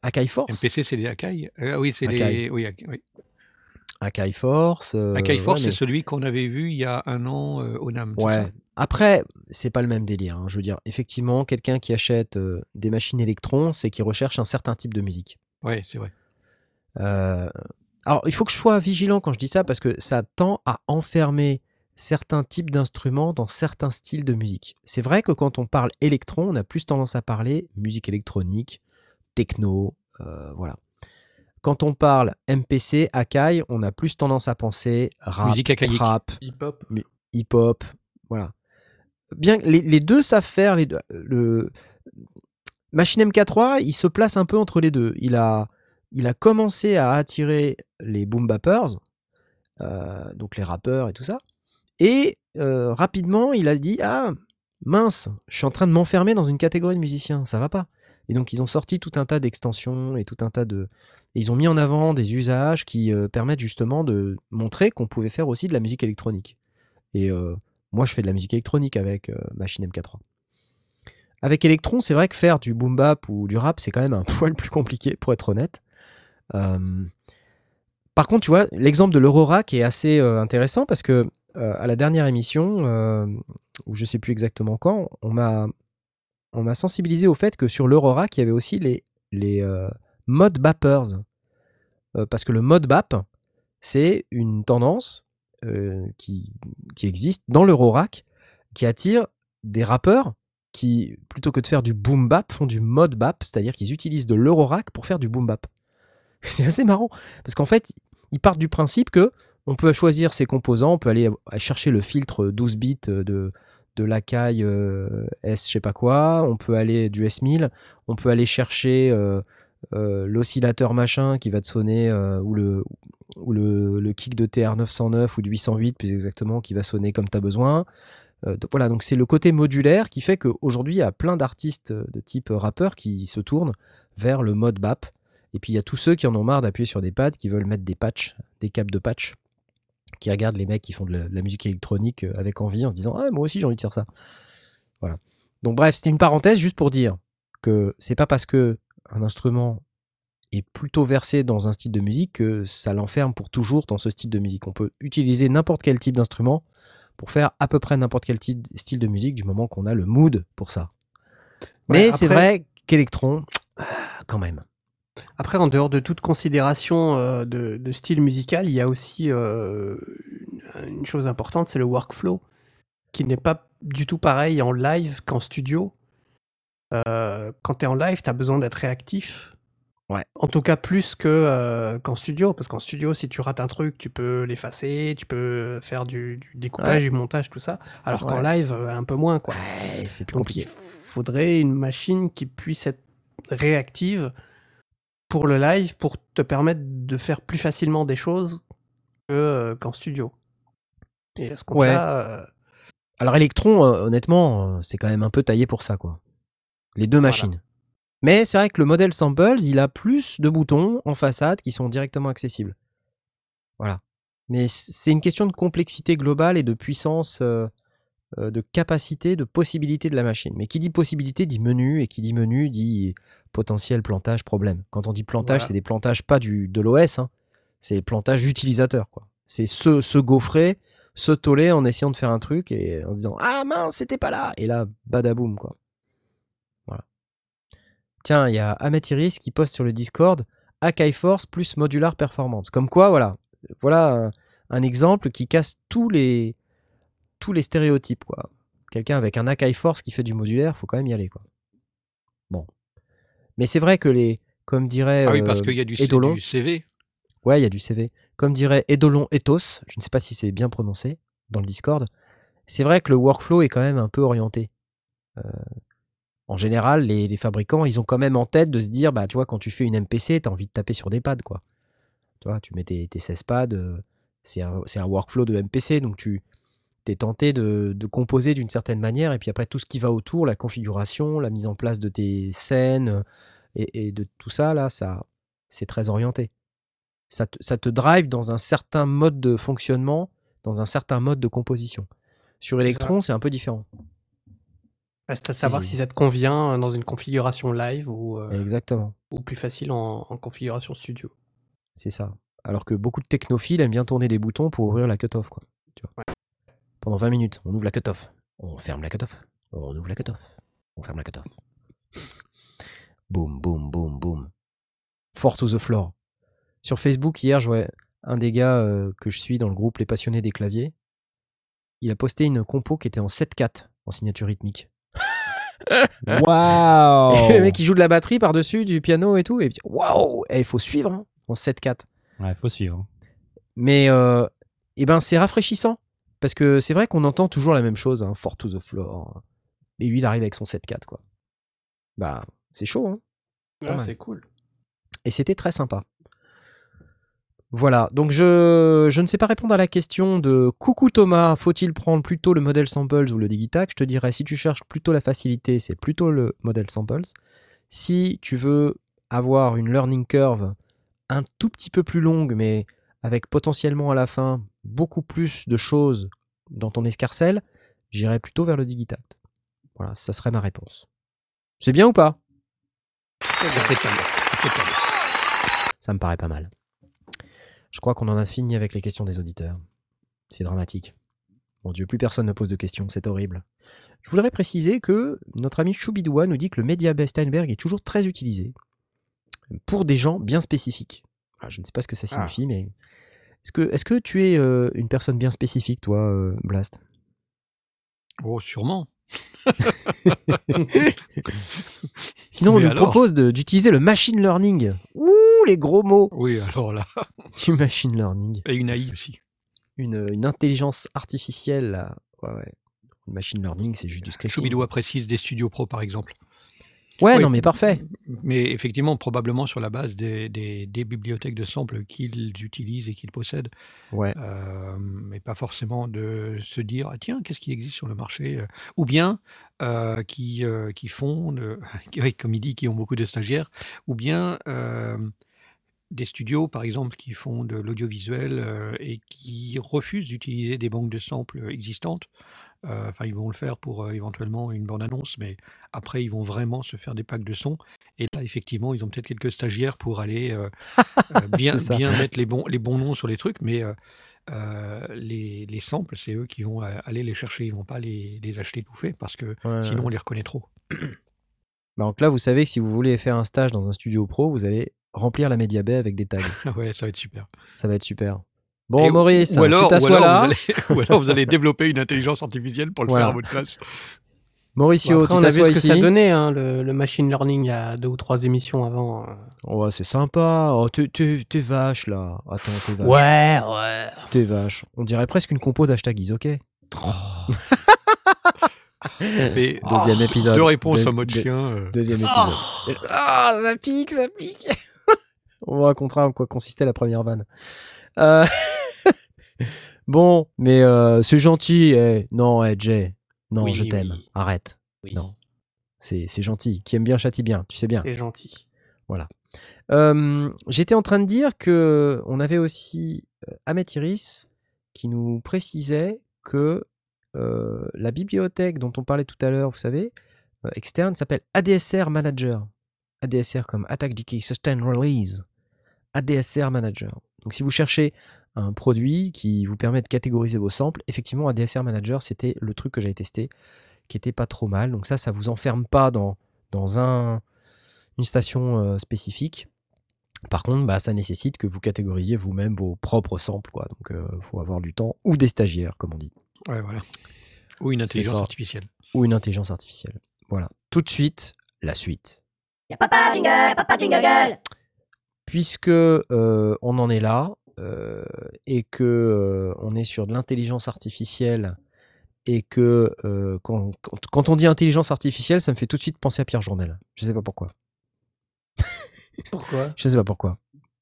Akai Force. M P C, c'est des Akai. Euh, oui, c'est Akai. Des... Oui, Akai, oui. Akai Force. Euh... Akai Force, ouais, mais... c'est celui qu'on avait vu il y a un an euh, au N A M. Ouais. Après, c'est pas le même délire, hein. Je veux dire, effectivement, quelqu'un qui achète euh, des machines Elektron, c'est qu'il recherche un certain type de musique. Oui, c'est vrai. Euh... Alors, il faut que je sois vigilant quand je dis ça, parce que ça tend à enfermer certains types d'instruments dans certains styles de musique. C'est vrai que quand on parle Elektron, on a plus tendance à parler musique électronique, techno, euh, voilà. Quand on parle M P C, Akai, on a plus tendance à penser rap, trap, hip-hop, hip-hop, voilà. Bien, les, les deux savent faire les deux. Le Machine M K trois, il se place un peu entre les deux. Il a, il a commencé à attirer les boom bappers, euh, donc les rappeurs et tout ça. Et euh, rapidement, il a dit « Ah, mince, je suis en train de m'enfermer dans une catégorie de musiciens, ça va pas ». Et donc, ils ont sorti tout un tas d'extensions et tout un tas de... Et ils ont mis en avant des usages qui euh, permettent justement de montrer qu'on pouvait faire aussi de la musique électronique. Et euh, moi, je fais de la musique électronique avec euh, Machine M K trois. Avec Elektron, c'est vrai que faire du boom bap ou du rap, c'est quand même un poil plus compliqué, pour être honnête. Euh... Par contre, tu vois, l'exemple de l'Eurorack est assez euh, intéressant parce que euh, à la dernière émission, euh, où je ne sais plus exactement quand, on m'a... on m'a sensibilisé au fait que sur l'Eurorack, il y avait aussi les, les euh, mode bappers. Euh, parce que le mode bap, c'est une tendance euh, qui, qui existe dans l'Eurorack, qui attire des rappeurs qui, plutôt que de faire du boom bap, font du mode bap, c'est-à-dire qu'ils utilisent de l'Eurorack pour faire du boom bap. C'est assez marrant, parce qu'en fait, ils partent du principe qu'on peut choisir ses composants, on peut aller chercher le filtre douze bits de... de l'Akai euh, S je sais pas quoi, on peut aller du S mille, on peut aller chercher euh, euh, l'oscillateur machin qui va te sonner, euh, ou, le, ou le, le kick de T R neuf cent neuf ou de huit cent huit plus exactement, qui va sonner comme tu as besoin. Euh, donc, voilà, donc c'est le côté modulaire qui fait qu'aujourd'hui, il y a plein d'artistes de type rappeur qui se tournent vers le mode bap. Et puis, il y a tous ceux qui en ont marre d'appuyer sur des pads, qui veulent mettre des patchs, des câbles de patch, qui regardent les mecs qui font de la, de la musique électronique avec envie en se disant « Ah, moi aussi j'ai envie de faire ça ». Voilà. Donc bref, c'était une parenthèse juste pour dire que c'est pas parce que un instrument est plutôt versé dans un style de musique que ça l'enferme pour toujours dans ce style de musique. On peut utiliser n'importe quel type d'instrument pour faire à peu près n'importe quel type, style de musique du moment qu'on a le mood pour ça. Mais ouais, après... c'est vrai qu'Elektron, quand même. Après, en dehors de toute considération euh, de, de style musical, il y a aussi euh, une, une chose importante, c'est le workflow, qui n'est pas du tout pareil en live qu'en studio. Euh, quand tu es en live, tu as besoin d'être réactif. Ouais. En tout cas, plus que, euh, qu'en studio, parce qu'en studio, si tu rates un truc, tu peux l'effacer, tu peux faire du, du découpage, ouais, du montage, tout ça. Alors ouais, qu'en live, un peu moins, quoi. Ouais, c'est plus compliqué. Donc, il faudrait une machine qui puisse être réactive pour le live, pour te permettre de faire plus facilement des choses que, euh, qu'en studio. Et à ce compte-là... Ouais. Euh... Alors Elektron, euh, honnêtement, euh, c'est quand même un peu taillé pour ça, quoi. Les deux voilà. machines. Mais c'est vrai que le modèle Samples, il a plus de boutons en façade qui sont directement accessibles. Voilà. Mais c'est une question de complexité globale et de puissance, euh, euh, de capacité, de possibilité de la machine. Mais qui dit possibilité, dit menu, et qui dit menu, dit... potentiel plantage problème. Quand on dit plantage, voilà, c'est des plantages pas du, de l'O S, hein, c'est des plantages utilisateurs, quoi. C'est se, se gaufrer, se toller en essayant de faire un truc et en disant « Ah mince, c'était pas là !» Et là, badaboum, quoi. Voilà. Tiens, il y a Amatiris qui poste sur le Discord « Akai Force plus Modular Performance ». Comme quoi, voilà, voilà un, un exemple qui casse tous les, tous les stéréotypes, quoi. Quelqu'un avec un Akai Force qui fait du modulaire, faut quand même y aller, quoi. Bon. Mais c'est vrai que les Comme dirait. Ah oui, parce euh, qu'il y a du, Edolon. du C V. Ouais, il y a du C V. Comme dirait Edolon Ethos, je ne sais pas si c'est bien prononcé dans le Discord, c'est vrai que le workflow est quand même un peu orienté. Euh, en général, les, les fabricants, ils ont quand même en tête de se dire, bah, tu vois, quand tu fais une M P C, tu as envie de taper sur des pads, quoi. Tu vois, tu mets tes, tes seize pads, euh, c'est, un, c'est un workflow de M P C, donc tu es tenté de, de composer d'une certaine manière, et puis après, tout ce qui va autour, la configuration, la mise en place de tes scènes, et, et de tout ça, là, ça, c'est très orienté. Ça te, ça te drive dans un certain mode de fonctionnement, dans un certain mode de composition. Sur Elektron, c'est un peu différent. Reste à savoir c'est... si ça te convient dans une configuration live ou, euh, Exactement. ou plus facile en, en configuration studio. C'est ça. Alors que beaucoup de technophiles aiment bien tourner des boutons pour ouvrir la cut-off, quoi. Tu vois. Ouais. Pendant vingt minutes, on ouvre la cut-off, on ferme la cut-off, on ouvre la cut-off, on ferme la cut-off. Boum, boum, boum, boum. Force to the floor. Sur Facebook, hier, je vois un des gars euh, que je suis dans le groupe Les Passionnés des Claviers. Il a posté une compo qui était en sept quatre, en signature rythmique. Waouh! Le mec, il joue de la batterie par-dessus, du piano et tout. Et puis, waouh! Il faut suivre hein, en sept quatre. Ouais, il faut suivre. Mais euh, eh ben, c'est rafraîchissant. Parce que c'est vrai qu'on entend toujours la même chose, hein, Fort to the floor. Et lui, il arrive avec son sept quatre, quoi. Bah, c'est chaud, hein. Ouais, c'est cool. Et c'était très sympa. Voilà, donc je, je ne sais pas répondre à la question de « Coucou Thomas, faut-il prendre plutôt le Model Samples ou le Digitakt ?» Je te dirais, si tu cherches plutôt la facilité, c'est plutôt le Model Samples. Si tu veux avoir une learning curve un tout petit peu plus longue, mais avec potentiellement à la fin beaucoup plus de choses dans ton escarcelle, j'irais plutôt vers le Digitakt. Voilà, ça serait ma réponse. C'est bien ou pas ? C'est bien, c'est pas mal. C'est pas mal. Ça me paraît pas mal. Je crois qu'on en a fini avec les questions des auditeurs. C'est dramatique. Mon Dieu, plus personne ne pose de questions, c'est horrible. Je voudrais préciser que notre ami Choubidoua nous dit que le média Steinberg est toujours très utilisé pour des gens bien spécifiques. Alors, je ne sais pas ce que ça signifie, ah. mais... Est-ce que, est-ce que tu es euh, une personne bien spécifique, toi, euh, Blast ? Oh, sûrement. Sinon, on mais nous alors... propose de, d'utiliser le machine learning. Ouh, les gros mots. Oui, alors là. Du machine learning. Et une A I aussi. Une, une intelligence artificielle. Là. Ouais, ouais. Le machine learning, c'est juste du scripting. Choubidoua précise des studios pro, par exemple. Ouais, ouais, non, mais parfait. Mais effectivement, probablement sur la base des, des, des bibliothèques de samples qu'ils utilisent et qu'ils possèdent. Ouais. Euh, mais pas forcément de se dire, ah, tiens, qu'est-ce qui existe sur le marché ? Ou bien, euh, qui, euh, qui font, de, comme il dit, qui ont beaucoup de stagiaires, ou bien euh, des studios, par exemple, qui font de l'audiovisuel euh, et qui refusent d'utiliser des banques de samples existantes. Enfin, euh, ils vont le faire pour euh, éventuellement une bande-annonce, mais après, ils vont vraiment se faire des packs de sons. Et là, effectivement, ils ont peut-être quelques stagiaires pour aller euh, euh, bien, bien mettre les bons, les bons noms sur les trucs, mais euh, euh, les, les samples, c'est eux qui vont euh, aller les chercher. Ils ne vont pas les, les acheter tout faits parce que ouais, sinon, on les reconnaît trop. Bah donc là, vous savez que si vous voulez faire un stage dans un studio pro, vous allez remplir la Media Bay avec des tags. Ouais, ça va être super. Ça va être super. Bon, et Maurice, ou alors, tu t'assois là. Allez, ou alors vous allez développer une intelligence artificielle pour le voilà. faire à votre place. Mauricio, bon, après, tu on a vu ce ici. que ça donnait, hein, le, le machine learning, il y a deux ou trois émissions avant. Ouais, c'est sympa. Oh, t'es, t'es, t'es vache, là. Attends, t'es vache. Ouais, ouais. T'es vache. On dirait presque une compo d'Hashtag Izokay. Oh. Mais, deuxième oh, épisode. Deux réponses en mode chien. Euh... Deuxième épisode. Oh, oh, ça pique, ça pique. On vous racontera en quoi consistait la première vanne. Euh... bon, mais euh, c'est gentil. Eh. Non, eh, Jay, non, oui, je t'aime. Oui. Arrête. Oui. Non, c'est c'est gentil. Qui aime bien châtie bien. Tu sais bien. C'est gentil. Voilà. Euh, j'étais en train de dire que on avait aussi Ahmet Iris qui nous précisait que euh, la bibliothèque dont on parlait tout à l'heure, vous savez, euh, externe, s'appelle A D S R Manager. A D S R comme Attack Decay Sustain Release. A D S R Manager. Donc si vous cherchez un produit qui vous permet de catégoriser vos samples, effectivement A D S R Manager c'était le truc que j'avais testé qui était pas trop mal. Donc ça, ça vous enferme pas dans, dans un, une station euh, spécifique. Par contre, bah, ça nécessite que vous catégorisiez vous-même vos propres samples, quoi. Donc il euh, faut avoir du temps ou des stagiaires, comme on dit. Ouais, voilà. Ou une intelligence artificielle. Ou une intelligence artificielle. Voilà. Tout de suite, la suite. y a papa jingle, papa jingle girl. Puisque euh, on en est là euh, et que euh, on est sur de l'intelligence artificielle et que euh, quand, quand, quand on dit intelligence artificielle, ça me fait tout de suite penser à Pierre Journel. Je sais pas pourquoi. Pourquoi ? Je sais pas pourquoi.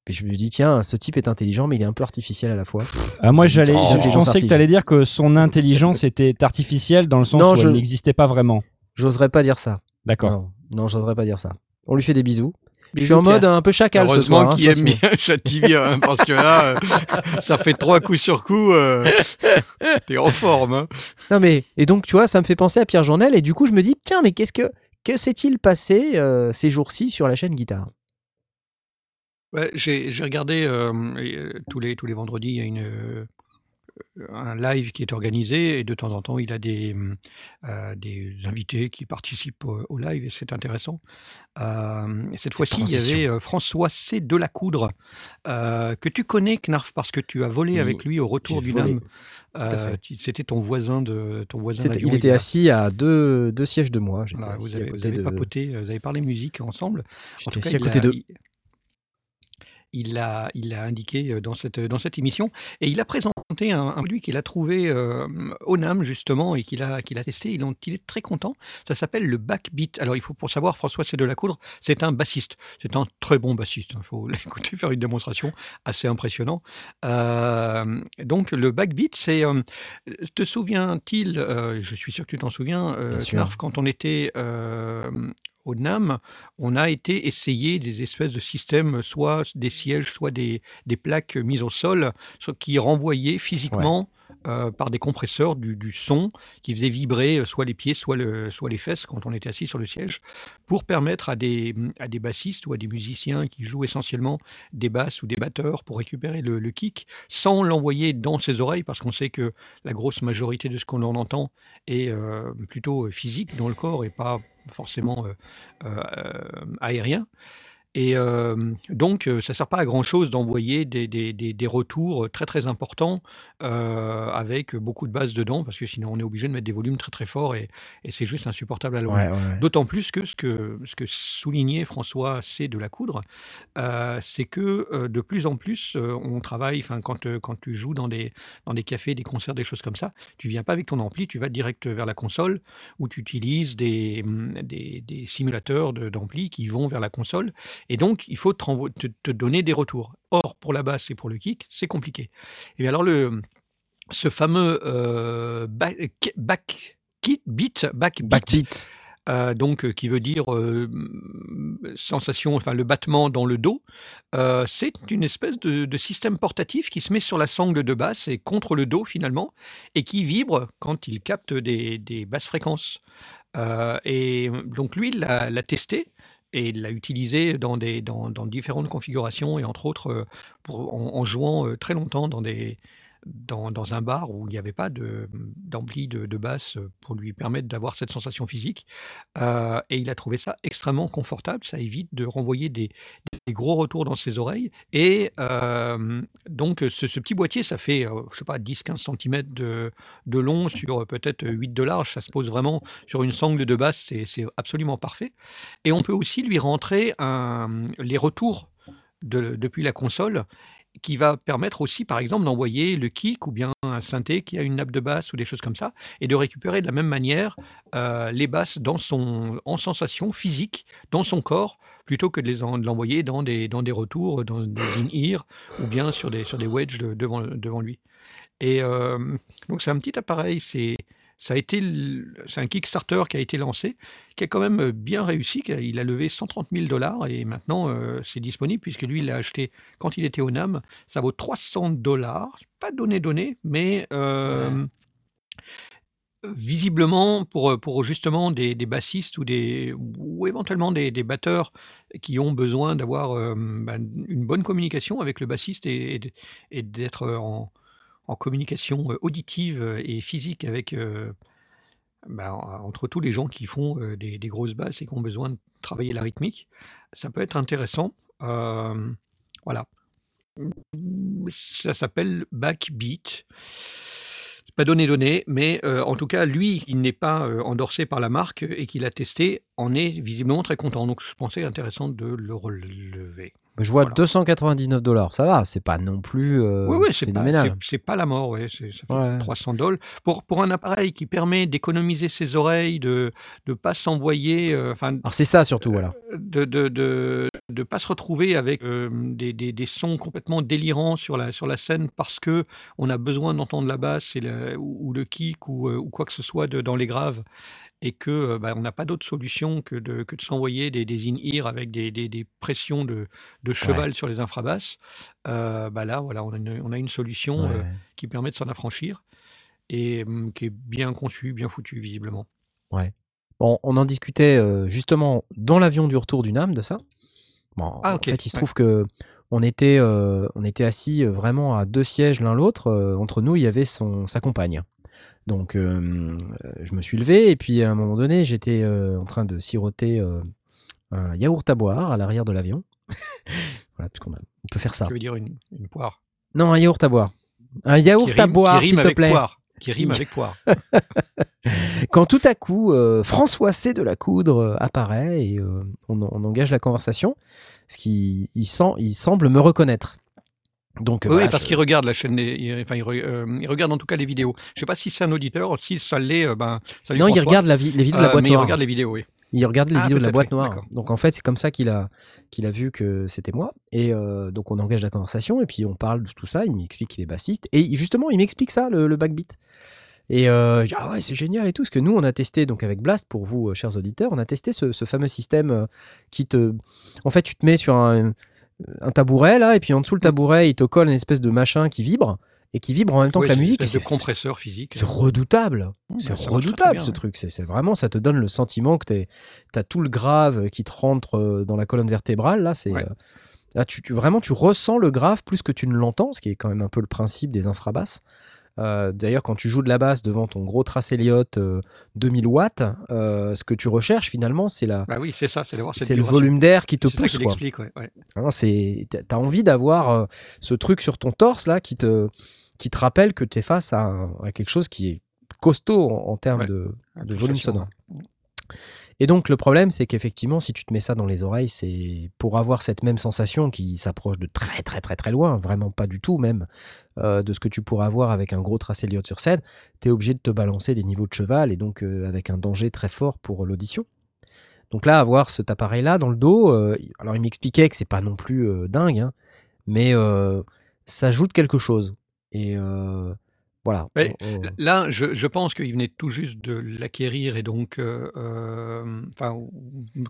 Et je me dis, tiens, ce type est intelligent, mais il est un peu artificiel à la fois. Ah, moi, j'allais, oh, je pensais que tu allais dire que son intelligence était artificielle dans le sens non, où je... elle n'existait pas vraiment. J'oserais pas dire ça. D'accord. Non, non, j'oserais pas dire ça. On lui fait des bisous. Bisous, je suis en Pierre. Mode un peu chacal ce soir. Heureusement hein, qu'il aime bien Chativia, hein, parce que là, euh, ça fait trois coups sur coup. Euh, t'es en forme. Hein. Non, mais, et donc, tu vois, ça me fait penser à Pierre Journel, et du coup, je me dis, tiens, mais qu'est-ce que, que s'est-il passé euh, ces jours-ci sur la chaîne Guitare ? Ouais, j'ai, j'ai regardé euh, tous les tous les vendredis, il y a une euh, un live qui est organisé et de temps en temps il a des euh, des invités qui participent au, au live et c'est intéressant. Euh, et cette fois-ci, il y avait euh, François C. de la Coudre euh, que tu connais, Knarf, parce que tu as volé oui, avec lui au retour d'une âme. Euh, c'était ton voisin de ton voisin. Avion, il était il assis à deux deux sièges de moi. Voilà, vous avez, vous avez de... papoté, vous avez parlé musique ensemble. J'étais en tout cas, assis à côté a, de. Il l'a, il l'a indiqué dans cette, dans cette émission. Et il a présenté un, un produit qu'il a trouvé euh, au N A M, justement, et qu'il a, qu'il a testé. Il, en, il est très content. Ça s'appelle le Backbeat. Alors, il faut pour savoir, François C. de la Coudre, c'est un bassiste. C'est un très bon bassiste. Il faut l'écouter faire une démonstration assez impressionnante. Euh, donc, le Backbeat, c'est... Euh, te souvient-il euh, je suis sûr que tu t'en souviens, euh, Knarf, quand on était... Euh, au N A M, on a été essayer des espèces de systèmes, soit des sièges, soit des, des plaques mises au sol, qui renvoyaient physiquement ouais. euh, par des compresseurs du, du son qui faisait vibrer soit les pieds, soit, le, soit les fesses quand on était assis sur le siège, pour permettre à des, à des bassistes ou à des musiciens qui jouent essentiellement des basses ou des batteurs pour récupérer le, le kick sans l'envoyer dans ses oreilles, parce qu'on sait que la grosse majorité de ce qu'on en entend est euh, plutôt physique dans le corps et pas forcément euh, euh, aérien. Et euh, donc, euh, ça ne sert pas à grand-chose d'envoyer des, des, des, des retours très, très importants euh, avec beaucoup de basses dedans, parce que sinon, on est obligé de mettre des volumes très, très forts et, et c'est juste insupportable à l'oreille. Ouais, ouais, ouais. D'autant plus que ce, que ce que soulignait François C. de la Coudre, euh, c'est que euh, de plus en plus, euh, on travaille, enfin, quand, euh, quand tu joues dans des, dans des cafés, des concerts, des choses comme ça, tu ne viens pas avec ton ampli, tu vas direct vers la console où tu utilises des, des, des simulateurs de, d'ampli qui vont vers la console. Et donc, il faut te, te, te donner des retours. Or, pour la basse et pour le kick, c'est compliqué. Et bien alors, le, ce fameux euh, back, back, kit, beat, back, back beat, beat. Euh, donc, euh, qui veut dire euh, sensation, enfin le battement dans le dos, euh, c'est une espèce de, de système portatif qui se met sur la sangle de basse et contre le dos finalement, et qui vibre quand il capte des, des basses fréquences. Euh, et donc, lui, il l'a, l'a testé. Et il l'a utilisé dans, des, dans, dans différentes configurations, et entre autres pour, en, en jouant très longtemps dans, des, dans, dans un bar où il n'y avait pas de, d'ampli de, de basse pour lui permettre d'avoir cette sensation physique. Euh, et il a trouvé ça extrêmement confortable, ça évite de renvoyer des, des gros retours dans ses oreilles. Et euh, donc ce, ce petit boîtier, ça fait je sais pas, dix à quinze centimètres de, de long sur peut-être huit de large, ça se pose vraiment sur une sangle de basse, c'est, c'est absolument parfait. Et on peut aussi lui rentrer un, les retours de, depuis la console, qui va permettre aussi, par exemple, d'envoyer le kick ou bien un synthé qui a une nappe de basse ou des choses comme ça, et de récupérer de la même manière euh, les basses dans son, en sensation physique, dans son corps, plutôt que de, les en, de l'envoyer dans des, dans des retours, dans des in-ear, ou bien sur des, sur des wedges de, devant, devant lui. Et euh, donc c'est un petit appareil, c'est... Ça a été, c'est un Kickstarter qui a été lancé, qui a quand même bien réussi. Il a levé cent trente mille dollars et maintenant euh, c'est disponible puisque lui il l'a acheté quand il était au N A M. Ça vaut trois cents dollars, pas donné donné, mais euh, ouais. Visiblement pour, pour justement des, des bassistes ou, des, ou éventuellement des, des batteurs qui ont besoin d'avoir euh, une bonne communication avec le bassiste et, et d'être en... en communication auditive et physique avec, euh, bah, entre tous les gens qui font euh, des, des grosses basses et qui ont besoin de travailler la rythmique, ça peut être intéressant. Euh, voilà. Ça s'appelle Backbeat. Pas donné, donné, mais euh, en tout cas, lui, il n'est pas euh, endorsé par la marque et qu'il a testé, en est visiblement très content. Donc, je pensais intéressant de le relever. Je vois voilà. deux cent quatre-vingt-dix-neuf dollars, ça va, c'est pas non plus euh, oui, oui, c'est phénoménal. Pas, c'est, c'est pas la mort, ouais, c'est, ça fait ouais. trois cents dollars. Pour, pour un appareil qui permet d'économiser ses oreilles, de ne pas s'envoyer... Euh, Alors c'est ça surtout, euh, voilà. De ne de, de, de pas se retrouver avec euh, des, des, des sons complètement délirants sur la, sur la scène parce qu'on a besoin d'entendre la basse et la, ou, ou le kick ou, ou quoi que ce soit de, dans les graves. Et qu'on bah, n'a pas d'autre solution que de, que de s'envoyer des, des in-ear avec des, des, des pressions de, de cheval ouais. sur les infrabasses, euh, bah là, voilà, on a une, on a une solution ouais. euh, qui permet de s'en affranchir et hum, qui est bien conçue, bien foutue, visiblement. Ouais. Bon, on en discutait euh, justement dans l'avion du retour du N A M de ça. Bon, ah, okay. En fait, il se trouve ouais. qu'on était, euh, on était assis vraiment à deux sièges l'un l'autre. Euh, entre nous, il y avait son, sa compagne. Donc, euh, je me suis levé et puis à un moment donné, j'étais euh, en train de siroter euh, un yaourt à boire à l'arrière de l'avion. Voilà, parce qu'on a, on peut faire ça. Tu veux dire une, une poire ? Non, un yaourt à boire. Un yaourt rime, à boire, s'il te plaît. Poire. Qui rime avec poire. Quand tout à coup, euh, François C. de la Coudre apparaît et euh, on, on engage la conversation, parce qu'il il sent, il semble me reconnaître. Donc, oui, voilà, parce je... qu'il regarde la chaîne, il, enfin, il, re, euh, il regarde en tout cas les vidéos. Je ne sais pas si c'est un auditeur, si ça l'est, euh, ben, salut Non, François. Il regarde la vi- les vidéos de la boîte euh, noire. Mais il regarde les vidéos, oui. Il regarde les ah, vidéos de la boîte oui. noire. D'accord. Donc en fait, c'est comme ça qu'il a, qu'il a vu que c'était moi. Et euh, donc on engage la conversation et puis on parle de tout ça. Il m'explique qu'il est bassiste. Et justement, il m'explique ça, le, le backbeat. Et euh, je dis, ah ouais, c'est génial et tout. Parce que nous, on a testé, donc avec Blast, pour vous, chers auditeurs, on a testé ce, ce fameux système qui te... En fait, tu te mets sur un... un tabouret là et puis en dessous le tabouret il te colle une espèce de machin qui vibre et qui vibre en même temps ouais, que la musique c'est, c'est de compresseur physique c'est redoutable mmh, c'est redoutable bien, ce ouais. truc c'est, c'est vraiment ça te donne le sentiment que t'as tout le grave qui te rentre dans la colonne vertébrale là c'est ouais. euh, là tu, tu vraiment tu ressens le grave plus que tu ne l'entends ce qui est quand même un peu le principe des infrabasses. Euh, d'ailleurs quand tu joues de la basse devant ton gros Trace Elliot euh, deux mille watts euh, ce que tu recherches finalement c'est, la, bah oui, c'est, ça, c'est, c'est, c'est le volume d'air qui te c'est pousse quoi. Ouais, ouais. Hein, c'est, t'as envie d'avoir euh, ce truc sur ton torse là, qui, te, qui te rappelle que t'es face à, à quelque chose qui est costaud en, en termes ouais, de, de volume sonore ouais. Et donc le problème c'est qu'effectivement si tu te mets ça dans les oreilles c'est pour avoir cette même sensation qui s'approche de très très très très loin, vraiment pas du tout même euh, de ce que tu pourras avoir avec un gros Trace Elliot sur scène, t'es obligé de te balancer des niveaux de cheval et donc euh, avec un danger très fort pour l'audition. Donc là avoir cet appareil là dans le dos, euh, alors il m'expliquait que c'est pas non plus euh, dingue hein, mais euh, ça ajoute quelque chose et... Euh, Voilà. Mais, oh, oh. Là, je, je pense qu'il venait tout juste de l'acquérir et donc, euh, euh, enfin,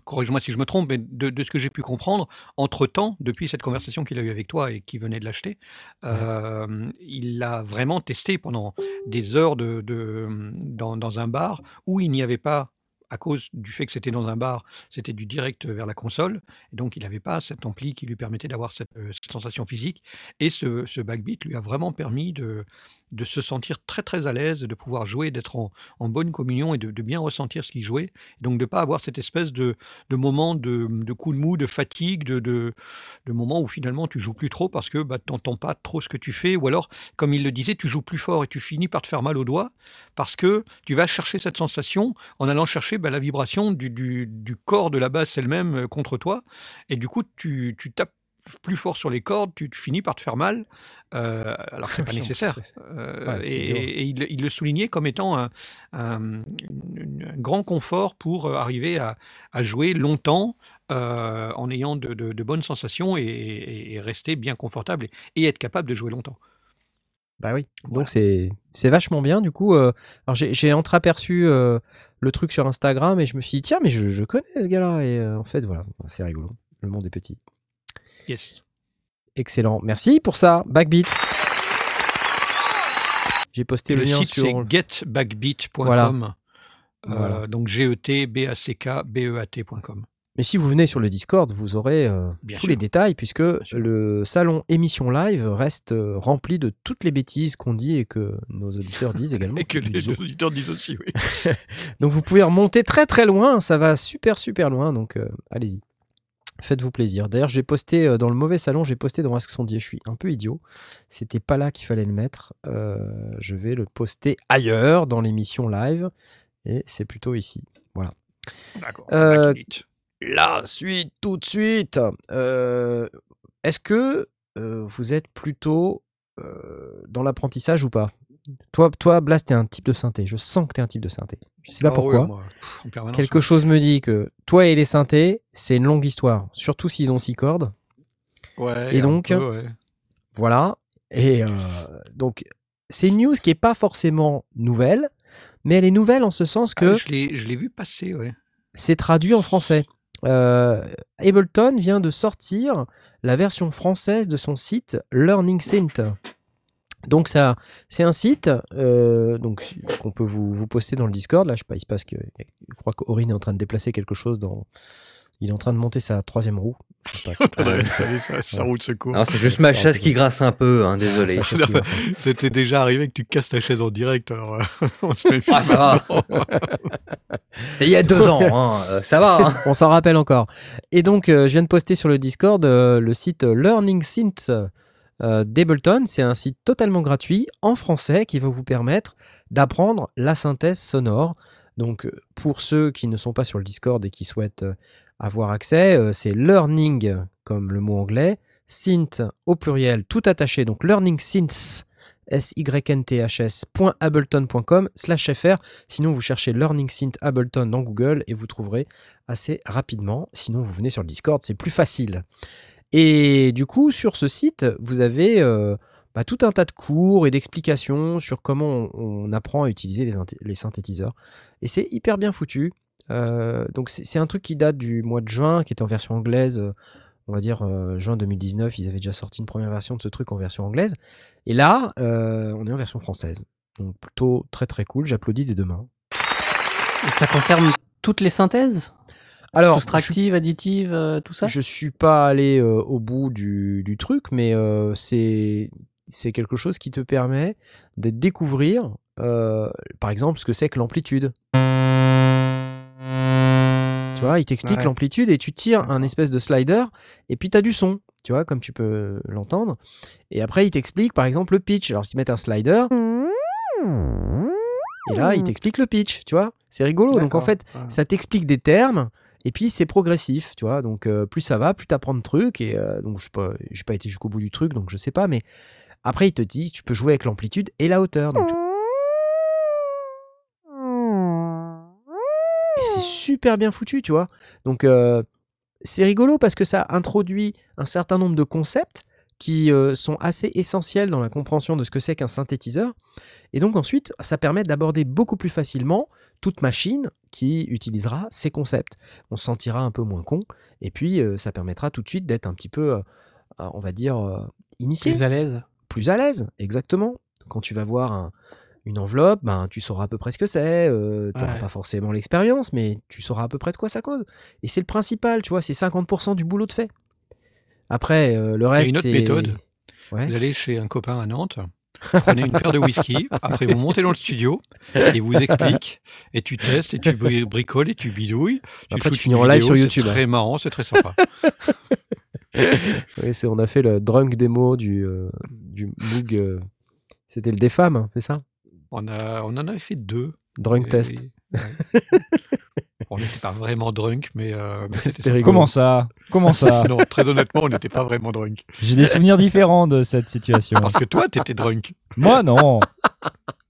corrige-moi si je me trompe, mais de, de ce que j'ai pu comprendre, entre-temps, depuis cette conversation qu'il a eue avec toi et qu'il venait de l'acheter, euh, ouais. il l'a vraiment testé pendant des heures de, de, dans, dans un bar où il n'y avait pas, à cause du fait que c'était dans un bar, c'était du direct vers la console, et donc il n'avait pas cet ampli qui lui permettait d'avoir cette, cette sensation physique, et ce, ce backbeat lui a vraiment permis de, de se sentir très très à l'aise, de pouvoir jouer, d'être en, en bonne communion, et de, de bien ressentir ce qu'il jouait, donc de ne pas avoir cette espèce de, de moment de, de coup de mou, de fatigue, de, de, de moment où finalement tu joues plus trop, parce que bah, tu n'entends pas trop ce que tu fais, ou alors, comme il le disait, tu joues plus fort, et tu finis par te faire mal aux doigts, parce que tu vas chercher cette sensation, en allant chercher à la vibration du, du, du corps de la basse elle-même contre toi, et du coup tu, tu tapes plus fort sur les cordes, tu, tu finis par te faire mal, euh, alors que c'est pas nécessaire. Euh, ouais, c'est et et il, il le soulignait comme étant un, un, un grand confort pour arriver à, à jouer longtemps euh, en ayant de, de, de bonnes sensations et, et, et rester bien confortable et, et être capable de jouer longtemps. Bah oui, voilà. Donc c'est, c'est vachement bien du coup. Euh, alors j'ai, j'ai entreaperçu euh, le truc sur Instagram et je me suis dit tiens mais je, je connais ce gars-là et euh, en fait voilà, c'est rigolo, le monde est petit. Yes. Excellent, merci pour ça, Backbeat. J'ai posté le, le lien site sur... c'est get backbeat point com voilà. Euh, voilà. Donc G E T B A C K B E A T point com. Mais si vous venez sur le Discord, vous aurez euh, tous sûr. Les détails, puisque le salon émission live reste euh, rempli de toutes les bêtises qu'on dit et que nos auditeurs disent également. Et que les auditeurs disent aussi, oui. Donc vous pouvez remonter très très loin, ça va super super loin, donc euh, allez-y. Faites-vous plaisir. D'ailleurs, j'ai posté dans le mauvais salon, j'ai posté dans Ask Sondier. Je suis un peu idiot. C'était pas là qu'il fallait le mettre. Euh, je vais le poster ailleurs dans l'émission live. Et c'est plutôt ici. Voilà. D'accord. Euh, la suite, tout de suite. Euh, est-ce que euh, vous êtes plutôt euh, dans l'apprentissage ou pas ? Toi, toi, Blast, t'es un type de synthé. Je sens que t'es un type de synthé. Je sais pas oh pourquoi. Oui, moi, Quelque chose me dit que toi et les synthés, c'est une longue histoire. Surtout s'ils ont six cordes. Ouais. Et donc, peu, ouais. voilà. Et euh, donc, c'est une news qui est pas forcément nouvelle, mais elle est nouvelle en ce sens que... Ah, je, l'ai, je l'ai vu passer, ouais. C'est traduit en français. Euh, Ableton vient de sortir la version française de son site Learning Synths. Donc ça, c'est un site euh, donc, qu'on peut vous, vous poster dans le Discord. Là, je sais pas, il se passe que je crois qu'Aurine est en train de déplacer quelque chose dans. Il est en train de monter sa troisième roue. Je sais pas, ouais, ça, ça, ça roule secours. Non, c'est juste ma chaise qui grasse un peu, hein, désolé. Non, non, c'était déjà arrivé que tu casses ta chaise en direct, alors euh, on se met ah, ça va. C'était il y a deux ans, hein. euh, ça va. Hein. On s'en rappelle encore. Et donc, euh, je viens de poster sur le Discord euh, le site Learning Synths. Euh, d'Ableton, c'est un site totalement gratuit en français qui va vous permettre d'apprendre la synthèse sonore. Donc pour ceux qui ne sont pas sur le Discord et qui souhaitent euh, avoir accès, euh, c'est learning comme le mot anglais, synth au pluriel, tout attaché, donc learning synths s y n t h s point ableton point com slash f r. Sinon vous cherchez Learning Synth Ableton dans Google et vous trouverez assez rapidement. Sinon vous venez sur le Discord, c'est plus facile. Et du coup, sur ce site, vous avez euh, bah, tout un tas de cours et d'explications sur comment on, on apprend à utiliser les, inti- les synthétiseurs. Et c'est hyper bien foutu. Euh, donc c'est, c'est un truc qui date du mois de juin, qui est en version anglaise. Euh, on va dire euh, juin deux mille dix-neuf, ils avaient déjà sorti une première version de ce truc en version anglaise. Et là, euh, on est en version française. Donc plutôt très très cool. J'applaudis dès demain. Et ça concerne toutes les synthèses ? Alors, soustractive, je, additive, euh, tout ça ? Je suis pas allé euh, au bout du, du truc, mais euh, c'est, c'est quelque chose qui te permet de découvrir, euh, par exemple, ce que c'est que l'amplitude. Tu vois, il t'explique ouais. l'amplitude et tu tires un espèce de slider et puis tu as du son, tu vois, comme tu peux l'entendre. Et après, il t'explique, par exemple, le pitch. Alors, si tu mets un slider... Et là, il t'explique le pitch, tu vois. C'est rigolo. D'accord. Donc, en fait, ouais. ça t'explique des termes... Et puis, c'est progressif, tu vois. Donc, euh, plus ça va, plus tu apprends de trucs. Et euh, donc, je n'ai pas, pas été jusqu'au bout du truc, donc je ne sais pas. Mais après, il te dit, tu peux jouer avec l'amplitude et la hauteur. Donc... Et c'est super bien foutu, tu vois. Donc, euh, c'est rigolo parce que ça introduit un certain nombre de concepts qui euh, sont assez essentiels dans la compréhension de ce que c'est qu'un synthétiseur. Et donc, ensuite, ça permet d'aborder beaucoup plus facilement toute machine qui utilisera ces concepts. On se sentira un peu moins con et puis euh, ça permettra tout de suite d'être un petit peu, euh, on va dire, euh, initié. Plus à l'aise. Plus à l'aise, exactement. Quand tu vas voir un, une enveloppe, ben, tu sauras à peu près ce que c'est, euh, tu n'auras ouais. pas forcément l'expérience, mais tu sauras à peu près de quoi ça cause. Et c'est le principal, tu vois, c'est cinquante pour cent du boulot de fait. Après, euh, le reste, c'est... Il y a une autre c'est... méthode. Ouais. Vous allez chez un copain à Nantes. Prenez une paire de whisky, après vous montez dans le studio et vous explique, et tu testes, et tu bricoles, et tu bidouilles. Tu après, tu finis en live sur YouTube. C'est hein. très marrant, c'est très sympa. Oui, c'est, on a fait le drunk démo du, euh, du Moog. Euh, c'était le des femmes, hein, c'est ça on, a, on en avait fait deux. Drunk et, test. Et, ouais. On n'était pas vraiment drunk, mais... Euh, mais c'était c'était Comment ça Comment ça Non, très honnêtement, on n'était pas vraiment drunk. J'ai des souvenirs différents de cette situation. Parce que toi, t'étais drunk. Moi, non.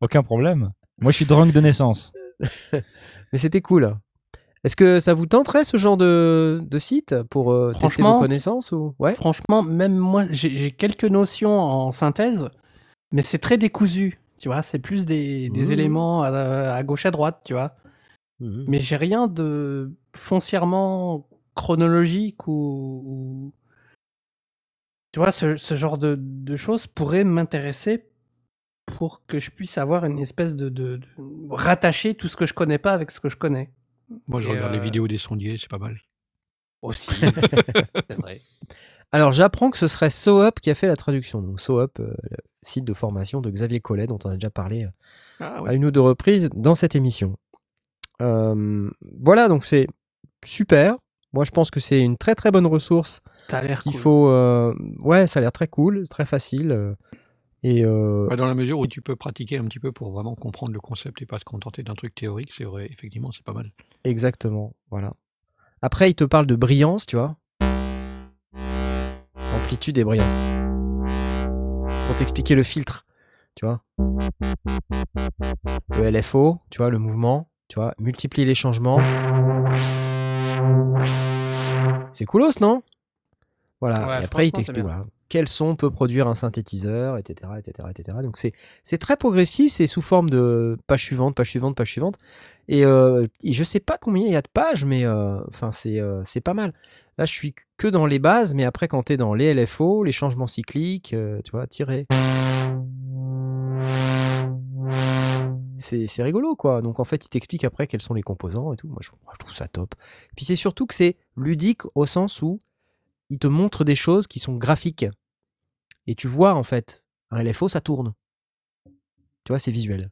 Aucun problème. Moi, je suis drunk de naissance. Mais c'était cool. Est-ce que ça vous tenterait, ce genre de, de site, pour euh, tester vos connaissances ou... ouais. Franchement, même moi, j'ai, j'ai quelques notions en synthèse, mais c'est très décousu, tu vois. C'est plus des, des mmh. éléments à, à gauche, à droite, tu vois. Mais j'ai rien de foncièrement chronologique ou... Tu vois, ce, ce genre de, de choses pourrait m'intéresser pour que je puisse avoir une espèce de, de, de... rattacher tout ce que je connais pas avec ce que je connais. Moi, je Et regarde euh... les vidéos des sondiers, c'est pas mal. Aussi, c'est vrai. Alors, j'apprends que ce serait SoUp qui a fait la traduction. Donc, SoUp, euh, site de formation de Xavier Collet, dont on a déjà parlé ah, ouais. à une ou deux reprises dans cette émission. Euh, voilà, donc c'est super, Moi, je pense que c'est une très très bonne ressource. Ça a l'air qu'il cool. Faut, euh... ouais, ça a l'air très cool, très facile. Euh... Et euh... Dans la mesure où tu peux pratiquer un petit peu pour vraiment comprendre le concept et pas se contenter d'un truc théorique, c'est vrai, effectivement, c'est pas mal. Exactement, voilà. Après, il te parle de brillance, tu vois. Amplitude et brillance. Pour t'expliquer le filtre, tu vois. Le L F O, tu vois, le mouvement, tu vois, multiplie les changements. C'est coolos, non ? Voilà, ouais, et après, il t'explique, voilà. Quel son peut produire un synthétiseur, et cetera, et cetera, et cetera. Donc c'est c'est très progressif, c'est sous forme de page suivante, page suivante, page suivante. Et, euh, et je sais pas combien il y a de pages, mais euh, enfin c'est euh, c'est pas mal. Là je suis que dans les bases, mais après quand t'es dans les L F O, les changements cycliques, euh, tu vois, tirer. C'est, c'est rigolo quoi. Donc en fait il t'explique après quels sont les composants et tout. Moi je, moi, je trouve ça top. Et puis c'est surtout que c'est ludique au sens où il te montre des choses qui sont graphiques. Et tu vois, en fait, un L F O, ça tourne. Tu vois, c'est visuel.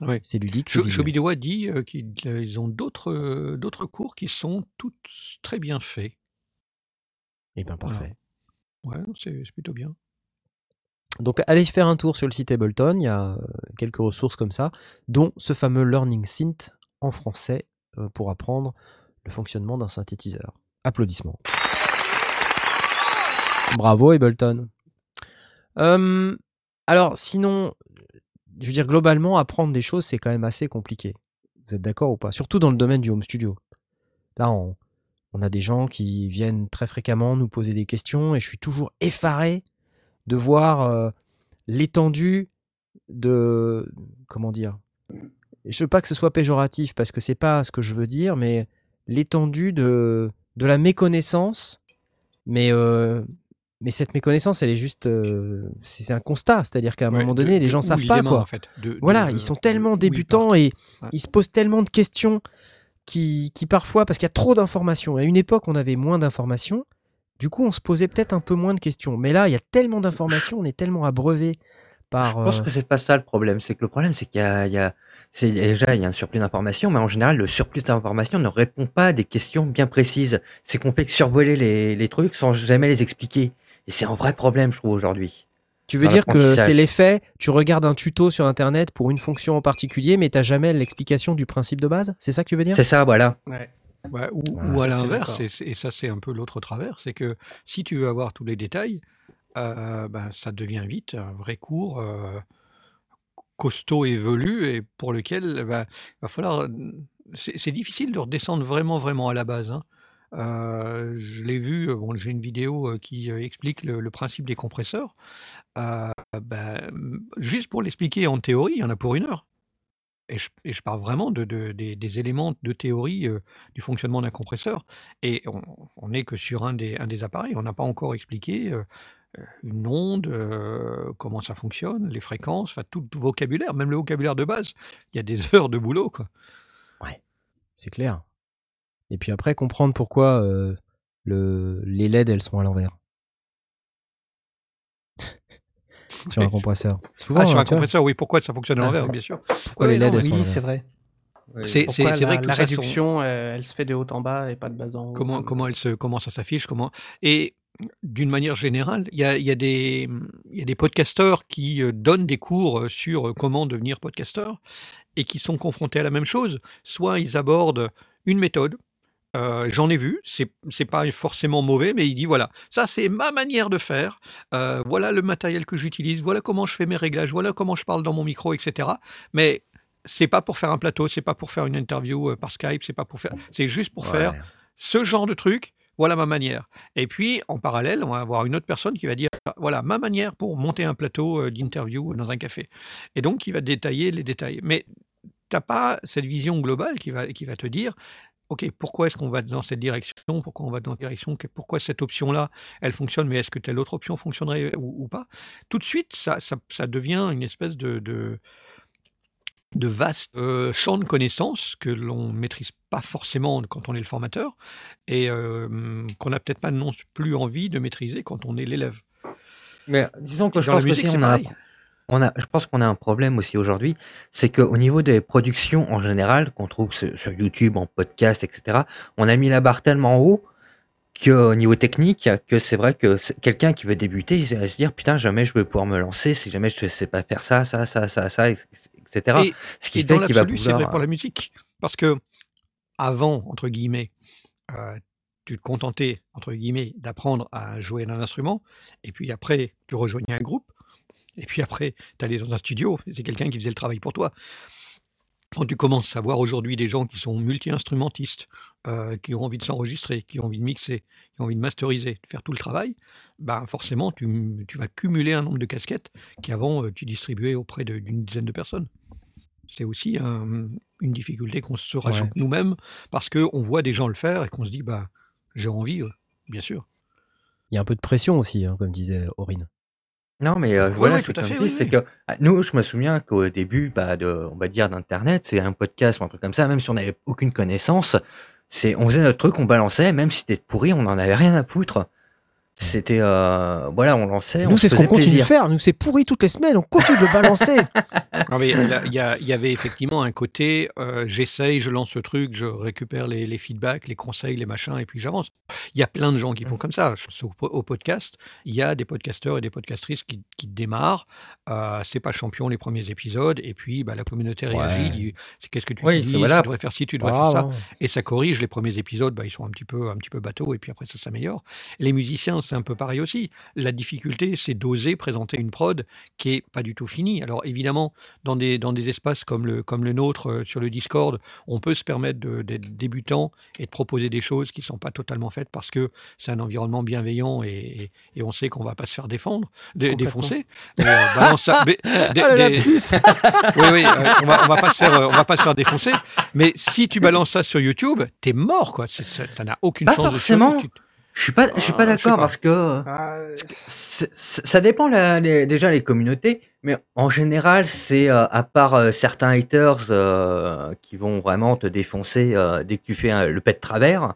Oui. C'est ludique. Shobidowa dit euh, qu'ils ont d'autres, euh, d'autres cours qui sont tous très bien faits. Eh bien, parfait. Voilà. Ouais, c'est, c'est plutôt bien. Donc, allez faire un tour sur le site Ableton. Il y a quelques ressources comme ça, dont ce fameux Learning Synth en français euh, pour apprendre le fonctionnement d'un synthétiseur. Applaudissements. Bravo Ableton. Euh, alors sinon, je veux dire globalement, apprendre des choses, c'est quand même assez compliqué. Vous êtes d'accord ou pas ? Surtout dans le domaine du home studio. Là, on, on a des gens qui viennent très fréquemment nous poser des questions et je suis toujours effaré de voir euh, l'étendue de... Comment dire ? Je veux pas que ce soit péjoratif parce que c'est pas ce que je veux dire, mais l'étendue de, de la méconnaissance, mais... Euh, Mais cette méconnaissance, elle est juste, euh, c'est un constat, c'est-à-dire qu'à un ouais, moment donné, de, les gens ne savent pas quoi. En fait, de, voilà, de, ils sont tellement débutants ils et ouais. Ils se posent tellement de questions qui, qui parfois, parce qu'il y a trop d'informations. À une époque, on avait moins d'informations, du coup, on se posait peut-être un peu moins de questions. Mais là, il y a tellement d'informations, on est tellement abreuvé par. Je pense euh... que c'est pas ça le problème. C'est que le problème, c'est qu'il y a, il y a c'est, déjà il y a un surplus d'informations, mais en général, le surplus d'informations ne répond pas à des questions bien précises. C'est qu'on fait que survoler les, les trucs sans jamais les expliquer. Et c'est un vrai problème, je trouve, aujourd'hui. Tu veux dire que c'est l'effet, tu regardes un tuto sur Internet pour une fonction en particulier, mais tu n'as jamais l'explication du principe de base ? C'est ça que tu veux dire ? C'est ça, voilà. Ouais. Ouais, ou, ouais, ou à l'inverse, et, et ça c'est un peu l'autre travers, c'est que si tu veux avoir tous les détails, euh, bah, ça devient vite un vrai cours euh, costaud et velu, et pour lequel bah, va falloir... C'est, c'est difficile de redescendre vraiment, vraiment à la base, hein. Euh, je l'ai vu, bon, j'ai une vidéo qui explique le, le principe des compresseurs. Euh, bah, juste pour l'expliquer en théorie, il y en a pour une heure. Et je, et je parle vraiment de, de, des, des éléments de théorie euh, du fonctionnement d'un compresseur. Et on n'est que sur un des, un des appareils. On n'a pas encore expliqué euh, une onde, euh, comment ça fonctionne, les fréquences, enfin tout le vocabulaire, même le vocabulaire de base. Il y a des heures de boulot, quoi. Ouais, c'est clair. Et puis après, comprendre pourquoi euh, le, les L E D, elles sont à l'envers. Sur un compresseur. Souvent, ah, sur un compresseur, vois. Oui. Pourquoi ça fonctionne à l'envers, ah, bien sûr. Pourquoi ouais, les L E D, non, elles sont à l'envers. Oui, c'est vrai. Oui. C'est, c'est, c'est vrai la, que la réduction, sont... euh, elle se fait de haut en bas et pas de bas en haut. Comment, comment, elle se, comment ça s'affiche comment... Et d'une manière générale, il y a, y a des, y a des podcasteurs qui donnent des cours sur comment devenir podcasteur et qui sont confrontés à la même chose. Soit ils abordent une méthode, Euh, j'en ai vu, c'est, c'est pas forcément mauvais, mais il dit voilà, ça c'est ma manière de faire, euh, voilà le matériel que j'utilise, voilà comment je fais mes réglages, voilà comment je parle dans mon micro, et cetera. Mais c'est pas pour faire un plateau, c'est pas pour faire une interview par Skype, c'est pas pour faire, c'est juste pour ouais. faire ce genre de truc, voilà ma manière. Et puis en parallèle, on va avoir une autre personne qui va dire voilà ma manière pour monter un plateau d'interview dans un café. Et donc il va détailler les détails. Mais t'as pas cette vision globale qui va, qui va te dire. Ok, pourquoi est-ce qu'on va dans cette direction ? Pourquoi on va dans cette direction ? Pourquoi cette option-là, elle fonctionne, mais est-ce que telle autre option fonctionnerait ou, ou pas ? Tout de suite, ça, ça, ça devient une espèce de, de, de vaste euh, champ de connaissances que l'on ne maîtrise pas forcément quand on est le formateur et euh, qu'on n'a peut-être pas non plus envie de maîtriser quand on est l'élève. Mais disons que je pense que si on a... On a, je pense qu'on a un problème aussi aujourd'hui, c'est qu'au niveau des productions en général, qu'on trouve sur YouTube, en podcast, et cetera, on a mis la barre tellement haut qu'au niveau technique, que c'est vrai que c'est- quelqu'un qui veut débuter, il va se dire putain, jamais je vais pouvoir me lancer si jamais je ne sais pas faire ça, ça, ça, ça, ça, et- etc. Et, Ce qui et dans fait qu'il va l'absolu, c'est pouvoir. vrai pour la musique. Parce que avant, entre guillemets, euh, tu te contentais, entre guillemets, d'apprendre à jouer d'un instrument, et puis après, tu rejoignais un groupe, et puis après, tu allais dans un studio, et c'est quelqu'un qui faisait le travail pour toi. Quand tu commences à voir aujourd'hui des gens qui sont multi-instrumentistes, euh, qui ont envie de s'enregistrer, qui ont envie de mixer, qui ont envie de masteriser, de faire tout le travail, ben forcément, tu, tu vas cumuler un nombre de casquettes qu'avant, euh, tu distribuais auprès de- d'une dizaine de personnes. C'est aussi un- une difficulté qu'on se Ouais. rajoute nous-mêmes parce qu'on voit des gens le faire et qu'on se dit, bah, j'ai envie, euh, bien sûr. Il y a un peu de pression aussi, hein, comme disait Aurine. Non, mais euh, Oui, voilà, oui, tout c'est à comme fait, dit, oui, c'est oui. que ah, nous, je me souviens qu'au début, bah, de, on va dire d'internet, c'est un podcast ou un truc comme ça, même si on n'avait aucune connaissance, c'est on faisait notre truc, on balançait, même si c'était pourri, on n'en avait rien à foutre. C'était euh, voilà, on lançait, on Nous, se c'est ce qu'on faisait continue de plaisir. faire. Nous, c'est pourri toutes les semaines. On continue de le balancer. Non, mais là, il y, a- il y avait effectivement un côté, euh, j'essaye, je lance le truc, je récupère les, les feedbacks, les conseils, les machins, et puis j'avance. Il y a plein de gens qui font comme ça. Je pense Au, po- au podcast, il y a des podcasteurs et des podcastrices qui, qui démarrent. Euh, c'est pas champion les premiers épisodes, et puis bah, la communauté réagit, Ouais. dit, c'est qu'est-ce que tu Oui, c'est utilises, tu voilà. devrais faire ci, tu devrais faire Bravo. ça. Hein. Et ça corrige les premiers épisodes, bah, ils sont un petit peu un petit peu bateaux, et puis après ça s'améliore. Les musiciens, c'est un peu pareil aussi. La difficulté, c'est d'oser présenter une prod qui est pas du tout finie. Alors évidemment, dans des dans des espaces comme le comme le nôtre, euh, sur le Discord, on peut se permettre de- d'être débutant et de proposer des choses qui sont pas totalement faites parce que c'est un environnement bienveillant et, et- et on sait qu'on va pas se faire défendre, dé- Complètement. défoncer. Mais euh, balance ça, mais des- Ah, le des- lapsus. oui, oui, euh, on va, on va pas se faire, euh, on va pas se faire défoncer. Mais si tu balances ça sur YouTube, t'es mort, quoi. C'est- Ça ça n'a aucune Pas chance de survie. forcément. Tu... Je suis pas, je suis pas Ah, je sais d'accord pas. parce que euh, Ah, ce que- c'est- c'est- ça dépend la- les- déjà les communautés, mais en général, c'est euh, à part euh, certains haters euh, qui vont vraiment te défoncer euh, dès que tu fais un- le pet de travers.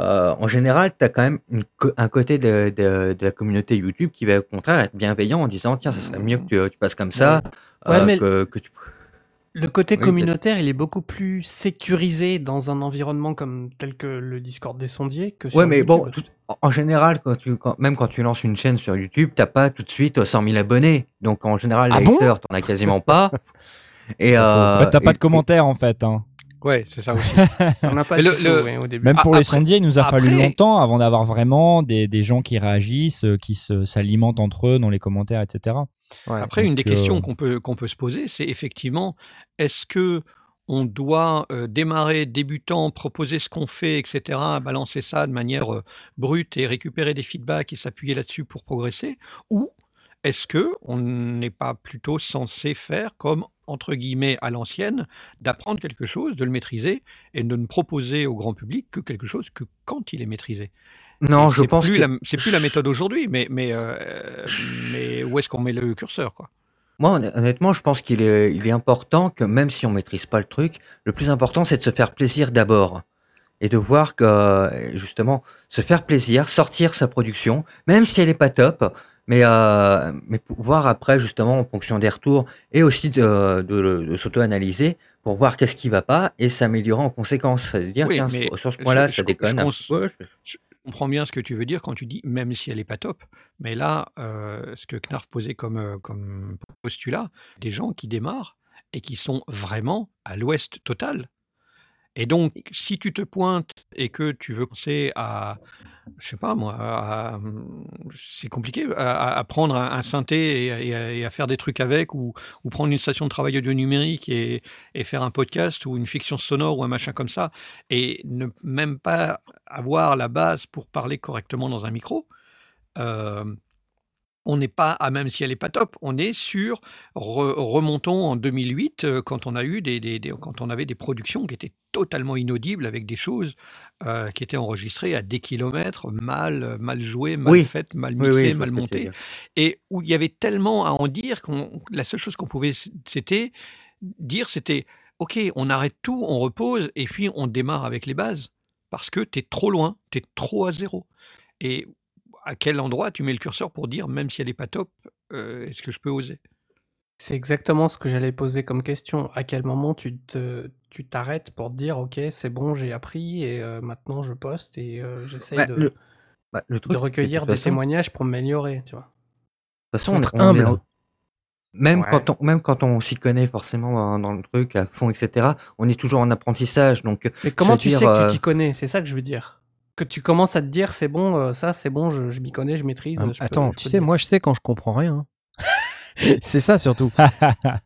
Euh, en général, tu as quand même une co- un côté de, de- de la communauté YouTube qui va au contraire être bienveillant en disant tiens, ça serait mieux que tu, euh, tu fasses comme ça, Ouais. Ouais, euh, mais que, que tu. le côté Oui, peut-être. communautaire, il est beaucoup plus sécurisé dans un environnement comme tel que le Discord des Sondiers que Ouais, sur mais YouTube. bon, tout- en en général, quand tu, quand- même quand tu lances une chaîne sur YouTube, t'as pas tout de suite euh, cent mille abonnés. Donc en général, Ah les bon? haters, t'en as quasiment pas. C'est Et, pas faux. Bah, euh, t'as pas et, de et- commentaires en fait. Hein. Ouais, c'est ça aussi. On n'a pas Mais le, du tout le- ouais, au début. Même Ah, pour les après, sondiers, il nous a fallu après, longtemps avant d'avoir vraiment des, des gens qui réagissent, euh, qui se- s'alimentent entre eux dans les commentaires, et cetera. Ouais. Après, Donc, une des euh, questions qu'on peut, qu'on peut se poser, c'est effectivement, est-ce que on doit euh, démarrer débutant, proposer ce qu'on fait, et cetera, balancer ça de manière euh, brute et récupérer des feedbacks et s'appuyer là-dessus pour progresser, ou est-ce que on n'est pas plutôt censé faire comme entre guillemets à l'ancienne, d'apprendre quelque chose, de le maîtriser et de ne proposer au grand public que quelque chose que quand il est maîtrisé. Et non, je c'est pense plus que. la, c'est plus la méthode aujourd'hui, mais mais euh, mais où est-ce qu'on met le curseur, quoi? Moi, honn- honnêtement, je pense qu'il est, il est important que même si on maîtrise pas le truc, le plus important, c'est de se faire plaisir d'abord. Et de voir que euh, justement se faire plaisir, sortir sa production, même si elle est pas top, mais euh, mais voir après justement en fonction des retours et aussi de, de, le- de s'auto-analyser pour voir qu'est-ce qui va pas et s'améliorer en conséquence. C'est-à-dire Oui, tiens mais sur sur ce je, point-là je ça co- je déconne un petit cons- peu. je- je comprends bien ce que tu veux dire quand tu dis même si elle n'est pas top. Mais là, euh, ce que Knarf posait comme, euh, comme postulat, des gens qui démarrent et qui sont vraiment à l'ouest total. Et donc, si tu te pointes et que tu veux penser à, je sais pas moi, à- à- c'est compliqué, à, à- à prendre un, un synthé et, à et à- et à faire des trucs avec, ou, ou prendre une station de travail audio numérique et, et faire un podcast ou une fiction sonore ou un machin comme ça, et ne même pas avoir la base pour parler correctement dans un micro, euh, on n'est pas à même si elle n'est pas top, on est sur re- remontons en deux mille huit euh, quand on a eu des, des- des- quand on avait des productions qui étaient totalement inaudibles avec des choses euh, qui étaient enregistrées à des kilomètres, mal mal jouées, mal Oui, faites, mal oui, oui, mixées, je vois mal ce que tu veux montées, dire. et où il y avait tellement à en dire qu'on la seule chose qu'on pouvait s- c'était dire c'était ok, on arrête tout, on repose et puis on démarre avec les bases parce que t'es trop loin, t'es trop à zéro. Et à quel endroit tu mets le curseur pour dire, même si elle n'est pas top, euh, est-ce que je peux oser? C'est exactement ce que j'allais poser comme question. À quel moment tu te, tu t'arrêtes pour te dire, ok, c'est bon, j'ai appris et euh, maintenant je poste et euh, j'essaye bah, de, le... bah, le truc, de recueillir de des façon... témoignages pour m'améliorer, tu vois. De toute façon, on est humble. On... Même, ouais. quand on, même quand on s'y connaît forcément dans, dans le truc, à fond, et cetera, on est toujours en apprentissage. Donc, mais comment tu dire, sais que euh... tu t'y connais? C'est ça que je veux dire. Que tu commences à te dire, c'est bon, ça, c'est bon, je, je m'y connais, je maîtrise. Ah, je attends, peux, tu sais, moi, je sais quand je comprends rien. C'est ça surtout.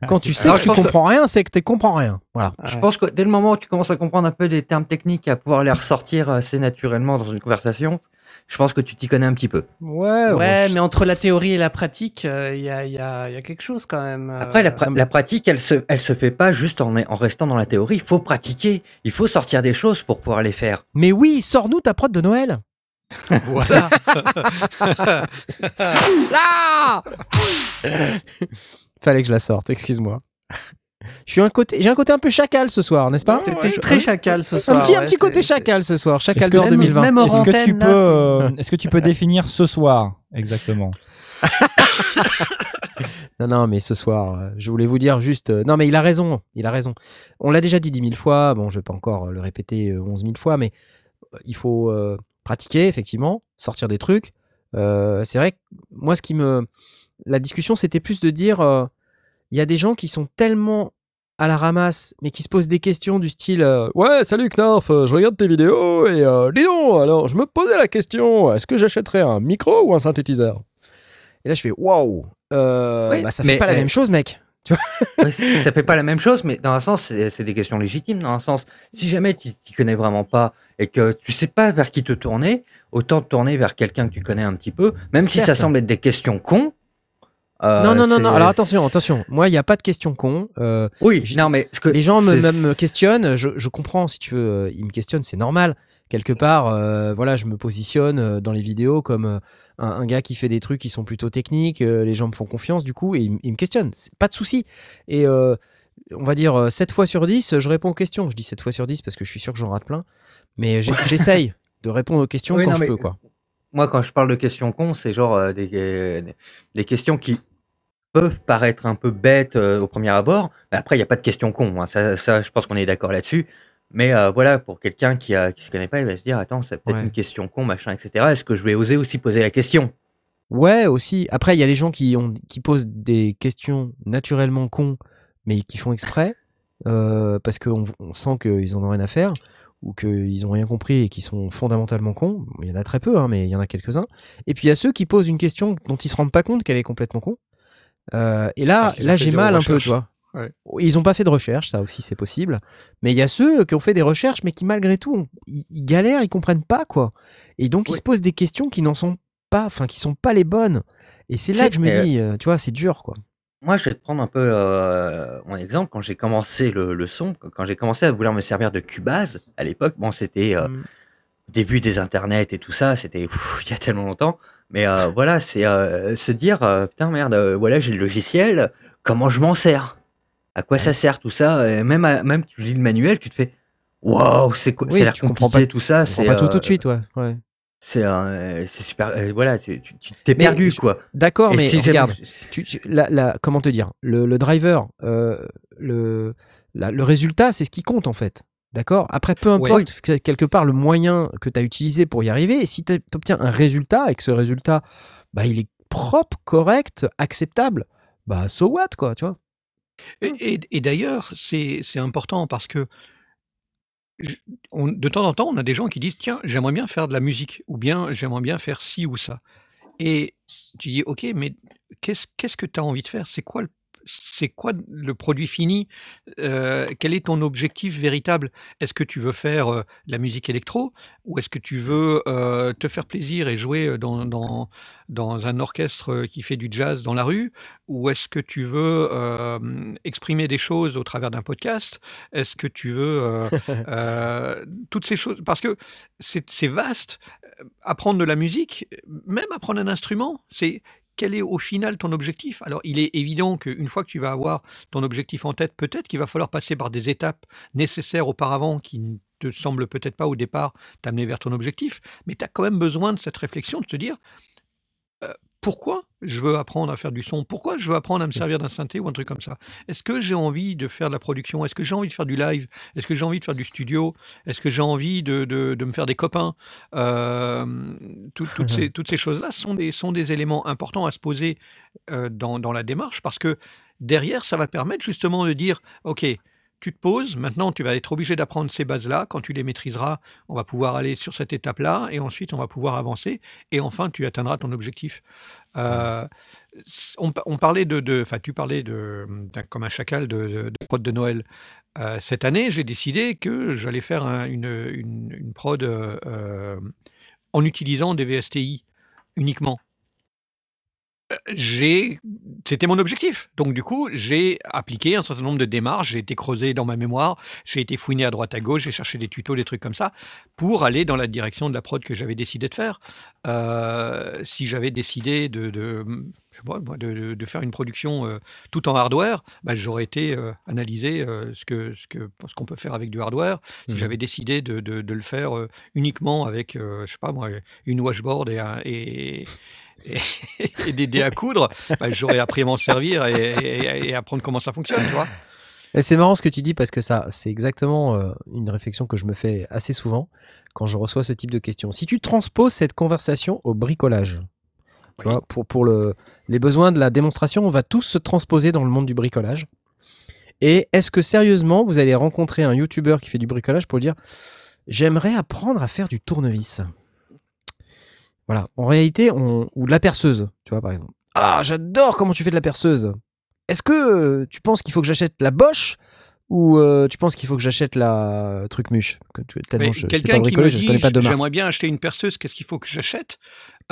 Quand tu sais Alors, que tu comprends que... rien, c'est que tu comprends rien. Voilà. Je ouais. pense que dès le moment où tu commences à comprendre un peu des termes techniques, à pouvoir les ressortir assez naturellement dans une conversation, je pense que tu t'y connais un petit peu. Ouais, ouais, ouais je... mais entre la théorie et la pratique, il euh, y, y, y a quelque chose quand même. Euh... Après, la, pra- la pratique, elle se, elle se fait pas juste en, en restant dans la théorie. Il faut pratiquer. Il faut sortir des choses pour pouvoir les faire. Mais oui, sors-nous ta prod de Noël. Voilà. Là fallait que je la sorte, excuse-moi. Je suis un côté, j'ai un côté un peu chacal ce soir, n'est-ce pas? T'es très chacal ce soir. Un petit, un petit ouais, côté c'est, chacal c'est... ce soir, chacal d'or deux mille vingt. Même est-ce, que tu peux, euh, est-ce que tu peux définir ce soir exactement? Non, non, mais ce soir, euh, je voulais vous dire juste... Euh, non, mais il a raison, il a raison. On l'a déjà dit dix mille fois, bon, je vais pas encore le répéter euh, onze mille fois, mais euh, il faut euh, pratiquer, effectivement, sortir des trucs. Euh, c'est vrai que moi, ce qui me... La discussion, c'était plus de dire... Euh, il y a des gens qui sont tellement à la ramasse, mais qui se posent des questions du style euh, « Ouais, salut Knarf, euh, je regarde tes vidéos et euh, dis donc, alors je me posais la question, est-ce que j'achèterais un micro ou un synthétiseur ?» Et là, je fais « Waouh, bah, ça fait mais, pas la euh, même chose, mec !» Tu vois ouais, ça fait pas la même chose, mais dans un sens, c'est, c'est des questions légitimes. Dans un sens, si jamais tu t'y connais vraiment pas et que tu sais pas vers qui te tourner, autant te tourner vers quelqu'un que tu connais un petit peu, même Certes. si ça semble être des questions cons. Euh, non, non, non, non, alors attention, attention. Moi, il n'y a pas de question con. Euh, oui, non, mais ce que les gens me, me questionnent, je, je comprends, si tu veux, ils me questionnent, c'est normal. Quelque part, euh, voilà, je me positionne dans les vidéos comme euh, un, un gars qui fait des trucs qui sont plutôt techniques, euh, les gens me font confiance, du coup, et ils, ils me questionnent. C'est pas de souci. Et euh, on va dire, sept fois sur dix, je réponds aux questions. Je dis sept fois sur dix parce que je suis sûr que j'en rate plein, mais j'essaye de répondre aux questions oui, quand non, je mais... peux, quoi. Moi, quand je parle de questions cons, c'est genre euh, des, euh, des questions qui peuvent paraître un peu bêtes euh, au premier abord, mais après, il n'y a pas de questions cons. Hein. Ça, ça, je pense qu'on est d'accord là-dessus. Mais euh, voilà, pour quelqu'un qui ne qui se connaît pas, il va se dire « Attends, c'est peut-être ouais. une question con, machin, et cetera. Est-ce que je vais oser aussi poser la question ?» Ouais, aussi. Après, il y a les gens qui, ont, qui posent des questions naturellement cons, mais qui font exprès, euh, parce qu'on on sent qu'ils n'en ont rien à faire. Ou qu'ils n'ont rien compris et qui sont fondamentalement cons. Il y en a très peu, hein, mais il y en a quelques-uns. Et puis il y a ceux qui posent une question dont ils ne se rendent pas compte qu'elle est complètement con. Euh, et là, là j'ai mal un peu, tu vois. Ouais. Ils n'ont pas fait de recherche, ça aussi c'est possible. Mais il y a ceux qui ont fait des recherches, mais qui malgré tout, ont, ils, ils galèrent, ils ne comprennent pas, quoi. Et donc ouais. ils se posent des questions qui n'en sont pas, enfin qui ne sont pas les bonnes. Et c'est là c'est... que je me euh... dis, tu vois, c'est dur, quoi. Moi, je vais te prendre un peu euh, mon exemple. Quand j'ai commencé le, le son, quand j'ai commencé à vouloir me servir de Cubase, à l'époque, bon, c'était euh, mm. début des internets et tout ça, c'était pff, il y a tellement longtemps. Mais euh, voilà, c'est euh, se dire, euh, putain, merde, euh, voilà, j'ai le logiciel, comment je m'en sers? À quoi ouais. ça sert tout ça? Et même, à, même tu lis le manuel, tu te fais, waouh, c'est quoi? Oui, c'est l'air compliqué, pas, tout ça. Tu comprends pas tout euh, tout de suite, ouais. ouais. C'est, un, c'est super. Euh, voilà, c'est, tu, tu t'es mais perdu, je, quoi. D'accord, et mais si regarde, tu, tu, la, la, comment te dire, le, le driver, euh, le, la, le résultat, c'est ce qui compte, en fait. D'accord ? Après, peu importe, ouais. quelque part, le moyen que tu as utilisé pour y arriver, si tu obtiens un résultat et que ce résultat, bah, il est propre, correct, acceptable, bah, so what, quoi, tu vois. Et, et, et d'ailleurs, c'est, c'est important parce que. On, de temps en temps, on a des gens qui disent « Tiens, j'aimerais bien faire de la musique » ou bien « J'aimerais bien faire ci ou ça ». Et tu dis « Ok, mais qu'est-ce, qu'est-ce que tu as envie de faire? C'est quoi le, c'est quoi le produit fini euh, Quel est ton objectif véritable? Est-ce que tu veux faire euh, de la musique électro ou est-ce que tu veux euh, te faire plaisir et jouer dans, dans, dans un orchestre qui fait du jazz dans la rue? Ou est-ce que tu veux euh, exprimer des choses au travers d'un podcast? Est-ce que tu veux euh, euh, toutes ces choses? Parce que c'est, c'est vaste. Apprendre de la musique, même apprendre un instrument, c'est... Quel est au final ton objectif? Alors, il est évident qu'une fois que tu vas avoir ton objectif en tête, peut-être qu'il va falloir passer par des étapes nécessaires auparavant qui ne te semblent peut-être pas au départ t'amener vers ton objectif, mais tu as quand même besoin de cette réflexion, de te dire euh, pourquoi je veux apprendre à faire du son, pourquoi je veux apprendre à me servir d'un synthé ou un truc comme ça. Est-ce que j'ai envie de faire de la production? Est-ce que j'ai envie de faire du live? Est-ce que j'ai envie de faire du studio? Est-ce que j'ai envie de, de, de me faire des copains? euh, tout, toutes, ces, toutes ces choses-là sont des, sont des éléments importants à se poser euh, dans, dans la démarche, parce que derrière, ça va permettre justement de dire « Ok, tu te poses, maintenant tu vas être obligé d'apprendre ces bases-là, quand tu les maîtriseras, on va pouvoir aller sur cette étape-là, et ensuite on va pouvoir avancer, et enfin tu atteindras ton objectif. » Euh, on, on parlait de, enfin tu parlais de, de, comme un chacal de, de, de prod de Noël. Euh, cette année, j'ai décidé que j'allais faire un, une, une, une prod euh, en utilisant des V S T I uniquement. J'ai... C'était mon objectif. Donc, du coup, j'ai appliqué un certain nombre de démarches. J'ai été creusé dans ma mémoire. J'ai été fouiné à droite à gauche. J'ai cherché des tutos, des trucs comme ça, pour aller dans la direction de la prod que j'avais décidé de faire. Euh, si j'avais décidé de, de, de, de faire une production euh, tout en hardware, bah, j'aurais été euh, analysé euh, ce, que, ce, que, ce qu'on peut faire avec du hardware. Mmh. Si j'avais décidé de, de, de le faire euh, uniquement avec, euh, je sais pas moi, une washboard et un... Et, et des dés à coudre, bah, j'aurais appris à m'en servir et, et, et apprendre comment ça fonctionne, tu vois. Et c'est marrant ce que tu dis, parce que ça, c'est exactement euh, une réflexion que je me fais assez souvent quand je reçois ce type de questions. Si tu transposes cette conversation au bricolage, oui. vois, pour, pour le, les besoins de la démonstration, on va tous se transposer dans le monde du bricolage. Et est-ce que sérieusement, vous allez rencontrer un YouTuber qui fait du bricolage pour lui dire « J'aimerais apprendre à faire du tournevis ». Voilà. En réalité, on... ou de la perceuse, tu vois, par exemple. Ah, j'adore comment tu fais de la perceuse. Est-ce que euh, tu penses qu'il faut que j'achète la Bosch ou euh, tu penses qu'il faut que j'achète la Trucmuche? Tellement je sais pas bricoler, je ne connais pas de marque. J'aimerais bien acheter une perceuse, qu'est-ce qu'il faut que j'achète?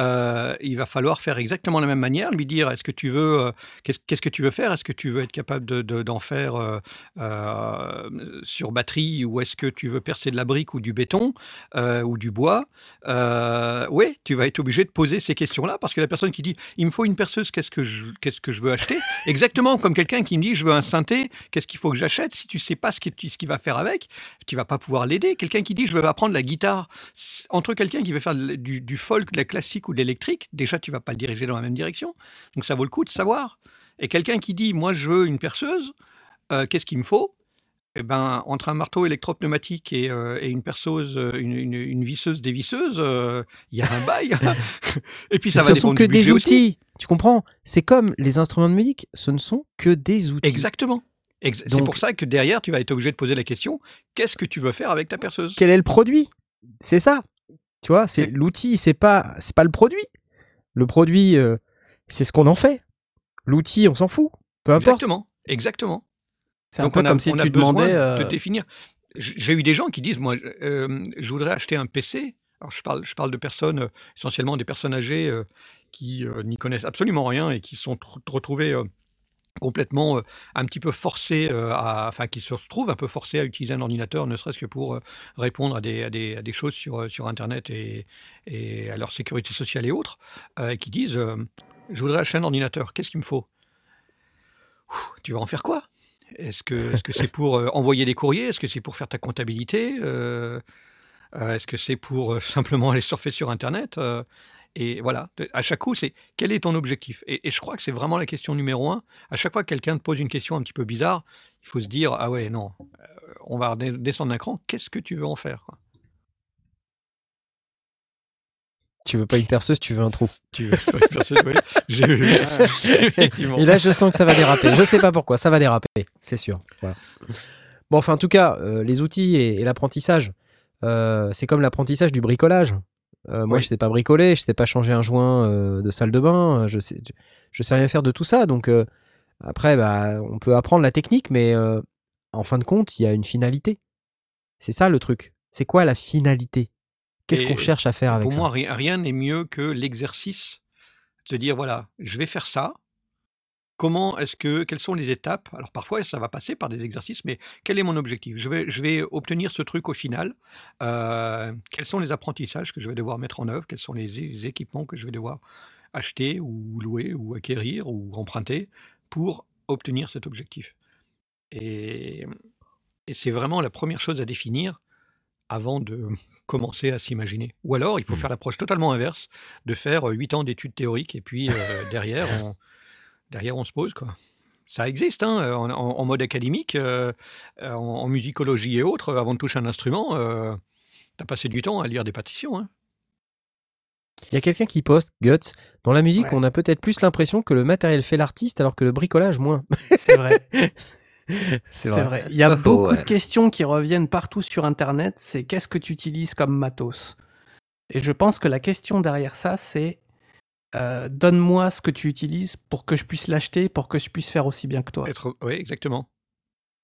Euh, il va falloir faire exactement la même manière, lui dire est-ce que tu veux, euh, qu'est-ce, qu'est-ce que tu veux faire, est-ce que tu veux être capable de, de, d'en faire euh, euh, sur batterie, ou est-ce que tu veux percer de la brique ou du béton euh, ou du bois. Euh, oui, tu vas être obligé de poser ces questions-là, parce que la personne qui dit il me faut une perceuse, qu'est-ce que je, qu'est-ce que je veux acheter, exactement comme quelqu'un qui me dit je veux un synthé, qu'est-ce qu'il faut que j'achète, si tu ne sais pas ce, qui, ce qu'il va faire avec, tu ne vas pas pouvoir l'aider. Quelqu'un qui dit je veux apprendre la guitare, entre quelqu'un qui veut faire du, du folk, de la classique ou de l'électrique, déjà tu vas pas le diriger dans la même direction, donc ça vaut le coup de savoir. Et quelqu'un qui dit moi je veux une perceuse, euh, qu'est-ce qu'il me faut? Eh ben, entre un marteau électropneumatique et, euh, et une perceuse, une, une, une visseuse, des visseuses, il euh, y a un bail. Et puis ça va dépendre du budget. Ce ne sont que des outils, tu comprends? C'est comme les instruments de musique, ce ne sont que des outils. Exactement. Ex- donc, c'est pour ça que derrière tu vas être obligé de poser la question qu'est-ce que tu veux faire avec ta perceuse? Quel est le produit? C'est ça. Tu vois, c'est, c'est... l'outil, c'est pas, c'est pas le produit. Le produit, euh, c'est ce qu'on en fait. L'outil, on s'en fout. Peu importe. Exactement, exactement. C'est donc un peu on a, comme si on tu demandais euh... de définir. J'ai eu des gens qui disent, moi, euh, je voudrais acheter un P C. Alors je parle, je parle de personnes, essentiellement des personnes âgées euh, qui euh, n'y connaissent absolument rien et qui sont tr- retrouvées. Euh, complètement euh, un petit peu forcé, euh, à, enfin qui se retrouve un peu forcé à utiliser un ordinateur, ne serait-ce que pour euh, répondre à des, à des, à des choses sur, euh, sur Internet et, et à leur sécurité sociale et autres, euh, qui disent euh, « je voudrais acheter un ordinateur, qu'est-ce qu'il me faut ?»« Tu vas en faire quoi ? Est-ce que, est-ce que c'est pour euh, envoyer des courriers ? Est-ce que c'est pour faire ta comptabilité ? euh, euh, Est-ce que c'est pour euh, simplement aller surfer sur Internet ?» euh, Et voilà, à chaque coup, c'est quel est ton objectif ? Et, et je crois que c'est vraiment la question numéro un. À chaque fois que quelqu'un te pose une question un petit peu bizarre, il faut se dire, ah ouais, non, on va descendre d'un cran, qu'est-ce que tu veux en faire, quoi ? Tu veux pas une perceuse, tu veux un trou. Tu veux pas une perceuse, oui. J'ai vu. Et là, je sens que ça va déraper. Je sais pas pourquoi, ça va déraper, c'est sûr. Voilà. Bon, enfin, en tout cas, euh, les outils et, et l'apprentissage, euh, c'est comme l'apprentissage du bricolage. Euh, moi, oui. Je ne sais pas bricoler, je ne sais pas changer un joint euh, de salle de bain, je ne sais, je sais rien faire de tout ça. Donc, euh, après, bah, on peut apprendre la technique, mais euh, en fin de compte, il y a une finalité. C'est ça le truc. C'est quoi la finalité ? Qu'est-ce et qu'on cherche à faire avec ça ? Pour moi, rien, rien n'est mieux que l'exercice. De dire, voilà, je vais faire ça. Comment est-ce que, quelles sont les étapes? Alors parfois, ça va passer par des exercices, mais quel est mon objectif? Je vais, je vais obtenir ce truc au final. Euh, quels sont les apprentissages que je vais devoir mettre en œuvre? Quels sont les, les équipements que je vais devoir acheter ou louer ou acquérir ou emprunter pour obtenir cet objectif? Et, et c'est vraiment la première chose à définir avant de commencer à s'imaginer. Ou alors, il faut mmh. faire l'approche totalement inverse, de faire huit ans d'études théoriques, et puis euh, derrière, on, derrière, on se pose, quoi. Ça existe, hein, en, en mode académique, euh, en, en musicologie et autres, avant de toucher un instrument, euh, t'as passé du temps à lire des partitions, hein. Il y a quelqu'un qui poste, Guts, dans la musique, ouais. on a peut-être plus l'impression que le matériel fait l'artiste, alors que le bricolage, moins. C'est vrai. C'est vrai. C'est vrai. Il y a beaucoup beau, ouais. de questions qui reviennent partout sur Internet, c'est qu'est-ce que tu utilises comme matos ? Et je pense que la question derrière ça, c'est euh, donne-moi ce que tu utilises pour que je puisse l'acheter, pour que je puisse faire aussi bien que toi. Être... Oui, exactement.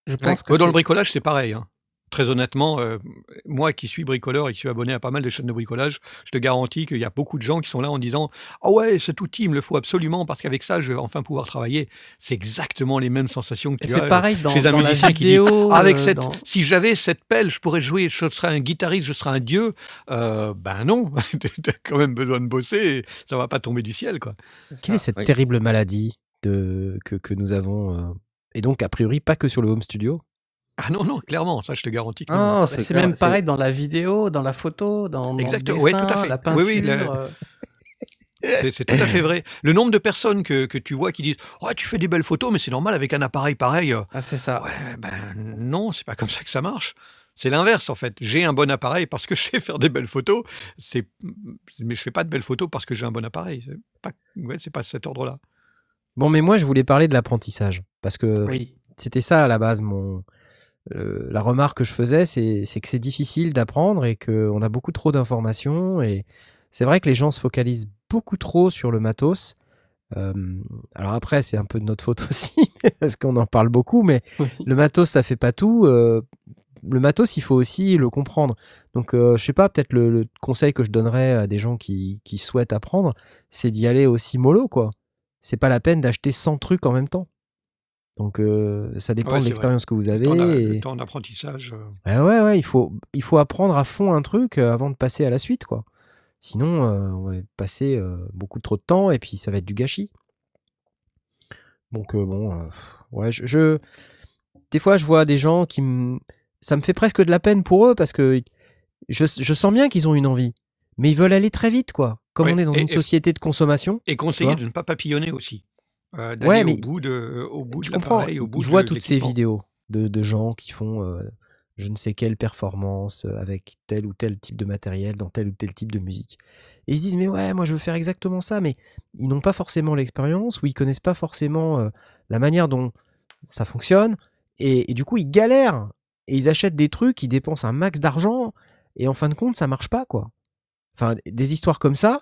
Je pense ouais. que dans le bricolage, c'est pareil, hein. Très honnêtement, euh, moi qui suis bricoleur et qui suis abonné à pas mal de chaînes de bricolage, je te garantis qu'il y a beaucoup de gens qui sont là en disant « Ah ouais, cet outil, il me le faut absolument parce qu'avec ça, je vais enfin pouvoir travailler. » C'est exactement les mêmes sensations que et tu c'est as pareil dans, chez un dans musicien la vidéo, qui dit ah, « avec euh, cette, dans... Si j'avais cette pelle, je pourrais jouer, je serais un guitariste, je serais un dieu. Euh, » Ben non, t'as quand même besoin de bosser et ça va pas tomber du ciel, quoi. Quelle est cette oui. terrible maladie de... que, que nous avons euh... Et donc, a priori, pas que sur le home studio. Ah non, non, clairement, ça je te garantis. Que ah, non, c'est, c'est même pareil c'est... dans la vidéo, dans la photo, dans, Exactement. dans le dessin, oui, tout à fait. la peinture. Oui, oui, le... c'est, c'est tout à fait vrai. Le nombre de personnes que, que tu vois qui disent « Oh, tu fais des belles photos, mais c'est normal avec un appareil pareil. » Ah, c'est ça. Ouais, ben non, c'est pas comme ça que ça marche. C'est l'inverse, en fait. J'ai un bon appareil parce que je sais faire des belles photos, c'est... mais je fais pas de belles photos parce que j'ai un bon appareil. C'est pas, ouais, c'est pas cet ordre-là. Bon, mais moi, je voulais parler de l'apprentissage, parce que oui. c'était ça, à la base, mon... Euh, la remarque que je faisais, c'est, c'est que c'est difficile d'apprendre et qu'on a beaucoup trop d'informations. Et c'est vrai que les gens se focalisent beaucoup trop sur le matos. Euh, alors après, c'est un peu de notre faute aussi, parce qu'on en parle beaucoup, mais oui. le matos, ça fait pas tout. Euh, le matos, il faut aussi le comprendre. Donc, euh, je sais pas, peut-être le, le conseil que je donnerais à des gens qui, qui souhaitent apprendre, c'est d'y aller aussi mollo, quoi. C'est pas la peine d'acheter cent trucs en même temps. Donc, euh, ça dépend ouais, de l'expérience vrai. que vous avez. Le temps, et... le temps d'apprentissage. Euh... Ah ouais, ouais, il faut, il faut apprendre à fond un truc avant de passer à la suite, quoi. Sinon, euh, on va passer euh, beaucoup trop de temps et puis ça va être du gâchis. Donc, euh, bon, euh, ouais, je, je. Des fois, je vois des gens qui me. Ça me fait presque de la peine pour eux parce que je, je sens bien qu'ils ont une envie, mais ils veulent aller très vite, quoi. Comme ouais, on est dans et, une société et, de consommation. Et conseiller de ne pas papillonner aussi. Euh, d'aller ouais, mais au bout de, au bout de l'appareil, au bout de l'équipement. Je vois toutes ces vidéos de, de gens qui font euh, je ne sais quelle performance avec tel ou tel type de matériel, dans tel ou tel type de musique. Et ils se disent, mais ouais, moi je veux faire exactement ça, mais ils n'ont pas forcément l'expérience ou ils ne connaissent pas forcément euh, la manière dont ça fonctionne. Et, et du coup, ils galèrent et ils achètent des trucs, ils dépensent un max d'argent et en fin de compte, ça ne marche pas, quoi. Enfin, des histoires comme ça,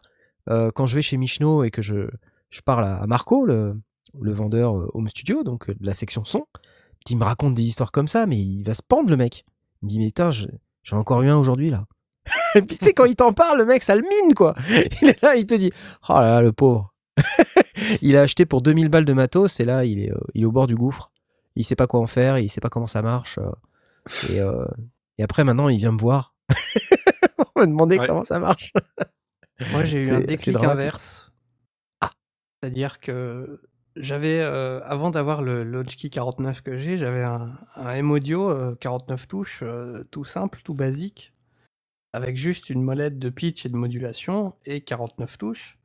euh, quand je vais chez Michno et que je... Je parle à Marco, le, le vendeur Home Studio, donc de la section son, qui me raconte des histoires comme ça, mais il va se pendre, le mec. Il me dit, mais putain, je, j'en ai encore eu un aujourd'hui, là. Et puis tu sais, quand il t'en parle, le mec, ça le mine, quoi. Il est là, il te dit, oh là là, le pauvre. Il a acheté pour deux mille balles de matos, et là, il est, il est au bord du gouffre. Il sait pas quoi en faire, il sait pas comment ça marche. Et, euh, et après, maintenant, il vient me voir. On m'a demandé ouais. comment ça marche. Moi, j'ai eu c'est, un déclic inverse. C'est-à-dire que j'avais, euh, avant d'avoir le Logikey quarante-neuf que j'ai, j'avais un, un M-Audio euh, quarante-neuf touches, euh, tout simple, tout basique, avec juste une molette de pitch et de modulation, et quarante-neuf touches.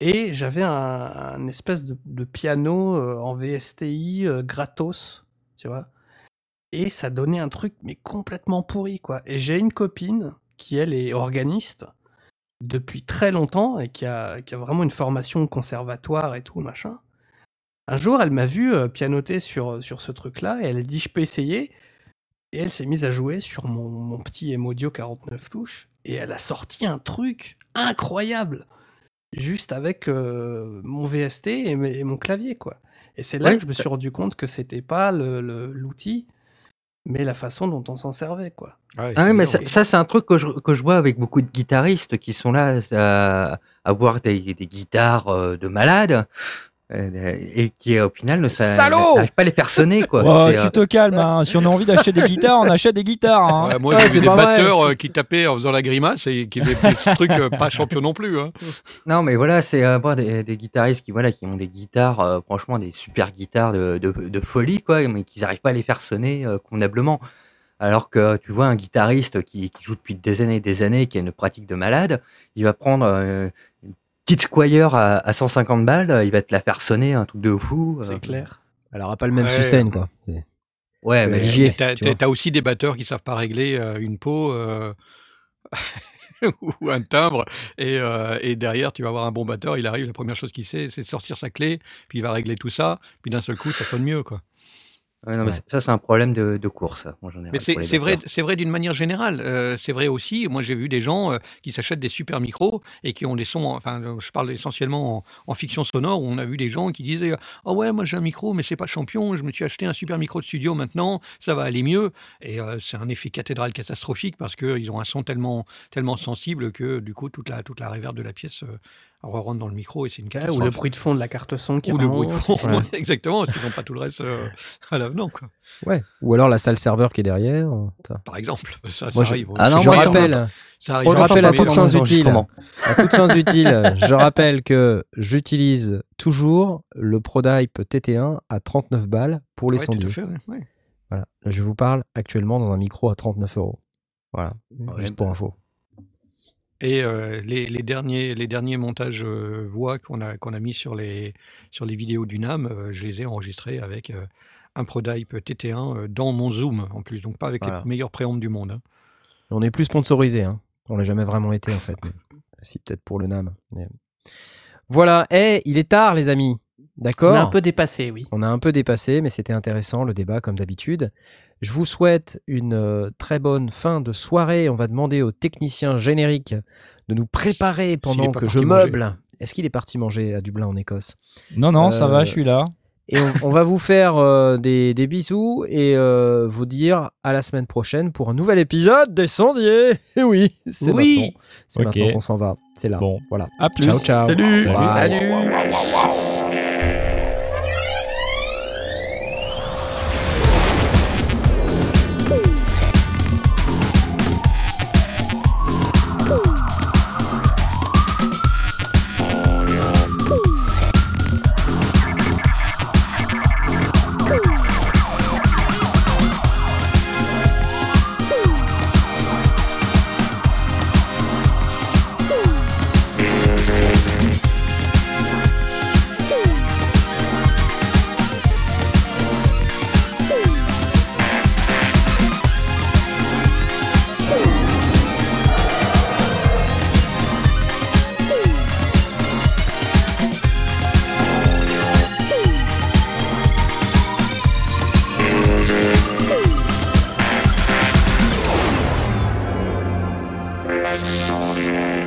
Et j'avais un, un espèce de, de piano euh, en V S T I euh, gratos, tu vois. Et ça donnait un truc, mais complètement pourri, quoi. Et j'ai une copine qui, elle, est organiste, depuis très longtemps et qui a, qui a vraiment une formation conservatoire et tout, machin. Un jour, elle m'a vu euh, pianoter sur, sur ce truc-là et elle a dit « je peux essayer ». Et elle s'est mise à jouer sur mon, mon petit M-Audio quarante-neuf touches et elle a sorti un truc incroyable juste avec euh, mon V S T et, et mon clavier, quoi. Et c'est là ouais, que je me suis rendu compte que c'était pas le, le, l'outil, mais la façon dont on s'en servait, quoi. Ah oui, ah oui, mais ça, ça, c'est un truc que je, que je vois avec beaucoup de guitaristes qui sont là à, à avoir des, des guitares de malades et qui, au final, ça n'arrive pas à les personner, quoi. Oh, tu euh... te calmes, hein. Si on a envie d'acheter des guitares, on achète des guitares, hein. Ouais, moi, j'ai ouais, vu des batteurs vrai. qui tapaient en faisant la grimace et qui avaient des trucs pas champions non plus, hein. Non, mais voilà, c'est avoir des, des guitaristes qui, voilà, qui ont des guitares, euh, franchement, des super guitares de, de, de folie, quoi, mais qui n'arrivent pas à les faire sonner euh, convenablement. Alors que tu vois un guitariste qui, qui joue depuis des années et des années, qui a une pratique de malade, il va prendre euh, une petite Squire à, à cent cinquante balles, il va te la faire sonner, un truc de fou. C'est euh, clair. Elle n'aura pas le même ouais. sustain, quoi. Ouais, ouais mais j'y ai. T'as, tu as aussi des batteurs qui ne savent pas régler euh, une peau euh... ou un timbre, et, euh, et derrière, tu vas avoir un bon batteur, il arrive, la première chose qu'il sait, c'est sortir sa clé, puis il va régler tout ça, puis d'un seul coup, ça sonne mieux, quoi. Ouais, non, mais ouais. Ça, c'est un problème de, de course, en général. Mais c'est, c'est, vrai, c'est vrai d'une manière générale. Euh, c'est vrai aussi, moi, j'ai vu des gens euh, qui s'achètent des super micros et qui ont des sons, enfin, je parle essentiellement en, en fiction sonore, où on a vu des gens qui disaient « Ah ouais, moi, j'ai un micro, mais c'est pas champion, je me suis acheté un super micro de studio maintenant, ça va aller mieux. » Et euh, c'est un effet cathédral catastrophique parce qu'ils ont un son tellement, tellement sensible que, du coup, toute la, toute la réverb de la pièce... Euh, on rentre dans le micro et c'est une catastrophe. Ou le bruit de fond de la carte son qui Ou rentre. Le bruit de fond, ouais. Ouais, exactement, parce qu'ils n'ont pas tout le reste euh, à l'avenant, quoi. Ouais. Ou alors la salle serveur qui est derrière. T'as... Par exemple, ça, ça moi, arrive. Je, ah non, je moi, rappelle, ça arrive. Je rappelle à toutes fins utiles. À toutes fins utiles, je rappelle que j'utilise toujours le Prodipe T T un à trente-neuf balles pour les ouais, sondiers. Tout à fait, ouais. Voilà. Je vous parle actuellement dans un micro à trente-neuf euros. Voilà, ouais, juste pour info. Et euh, les, les, derniers, les derniers montages euh, voix qu'on a, qu'on a mis sur les, sur les vidéos du N A M, euh, je les ai enregistrés avec euh, un Prodipe T T un euh, dans mon Zoom en plus, donc pas avec voilà. les meilleurs préampes du monde. Hein. On n'est plus sponsorisé, hein. On l'a jamais vraiment été en fait. Mais... si, peut-être pour le N A M. Mais... Voilà, et il est tard les amis, d'accord ? On a un peu dépassé, oui. On a un peu dépassé, mais c'était intéressant le débat comme d'habitude. Je vous souhaite une euh, très bonne fin de soirée. On va demander au technicien générique de nous préparer pendant que je meuble. Manger. Est-ce qu'il est parti manger à Dublin en Écosse ? Non, non, euh, ça va, je suis là. Et on, on va vous faire euh, des, des bisous et euh, vous dire à la semaine prochaine pour un nouvel épisode des Sondiers. Et oui, c'est oui. maintenant. C'est okay. maintenant qu'on s'en va. C'est là. Bon, voilà. À plus. Ciao, ciao. Salut. Salut. Salut. Oh, yeah.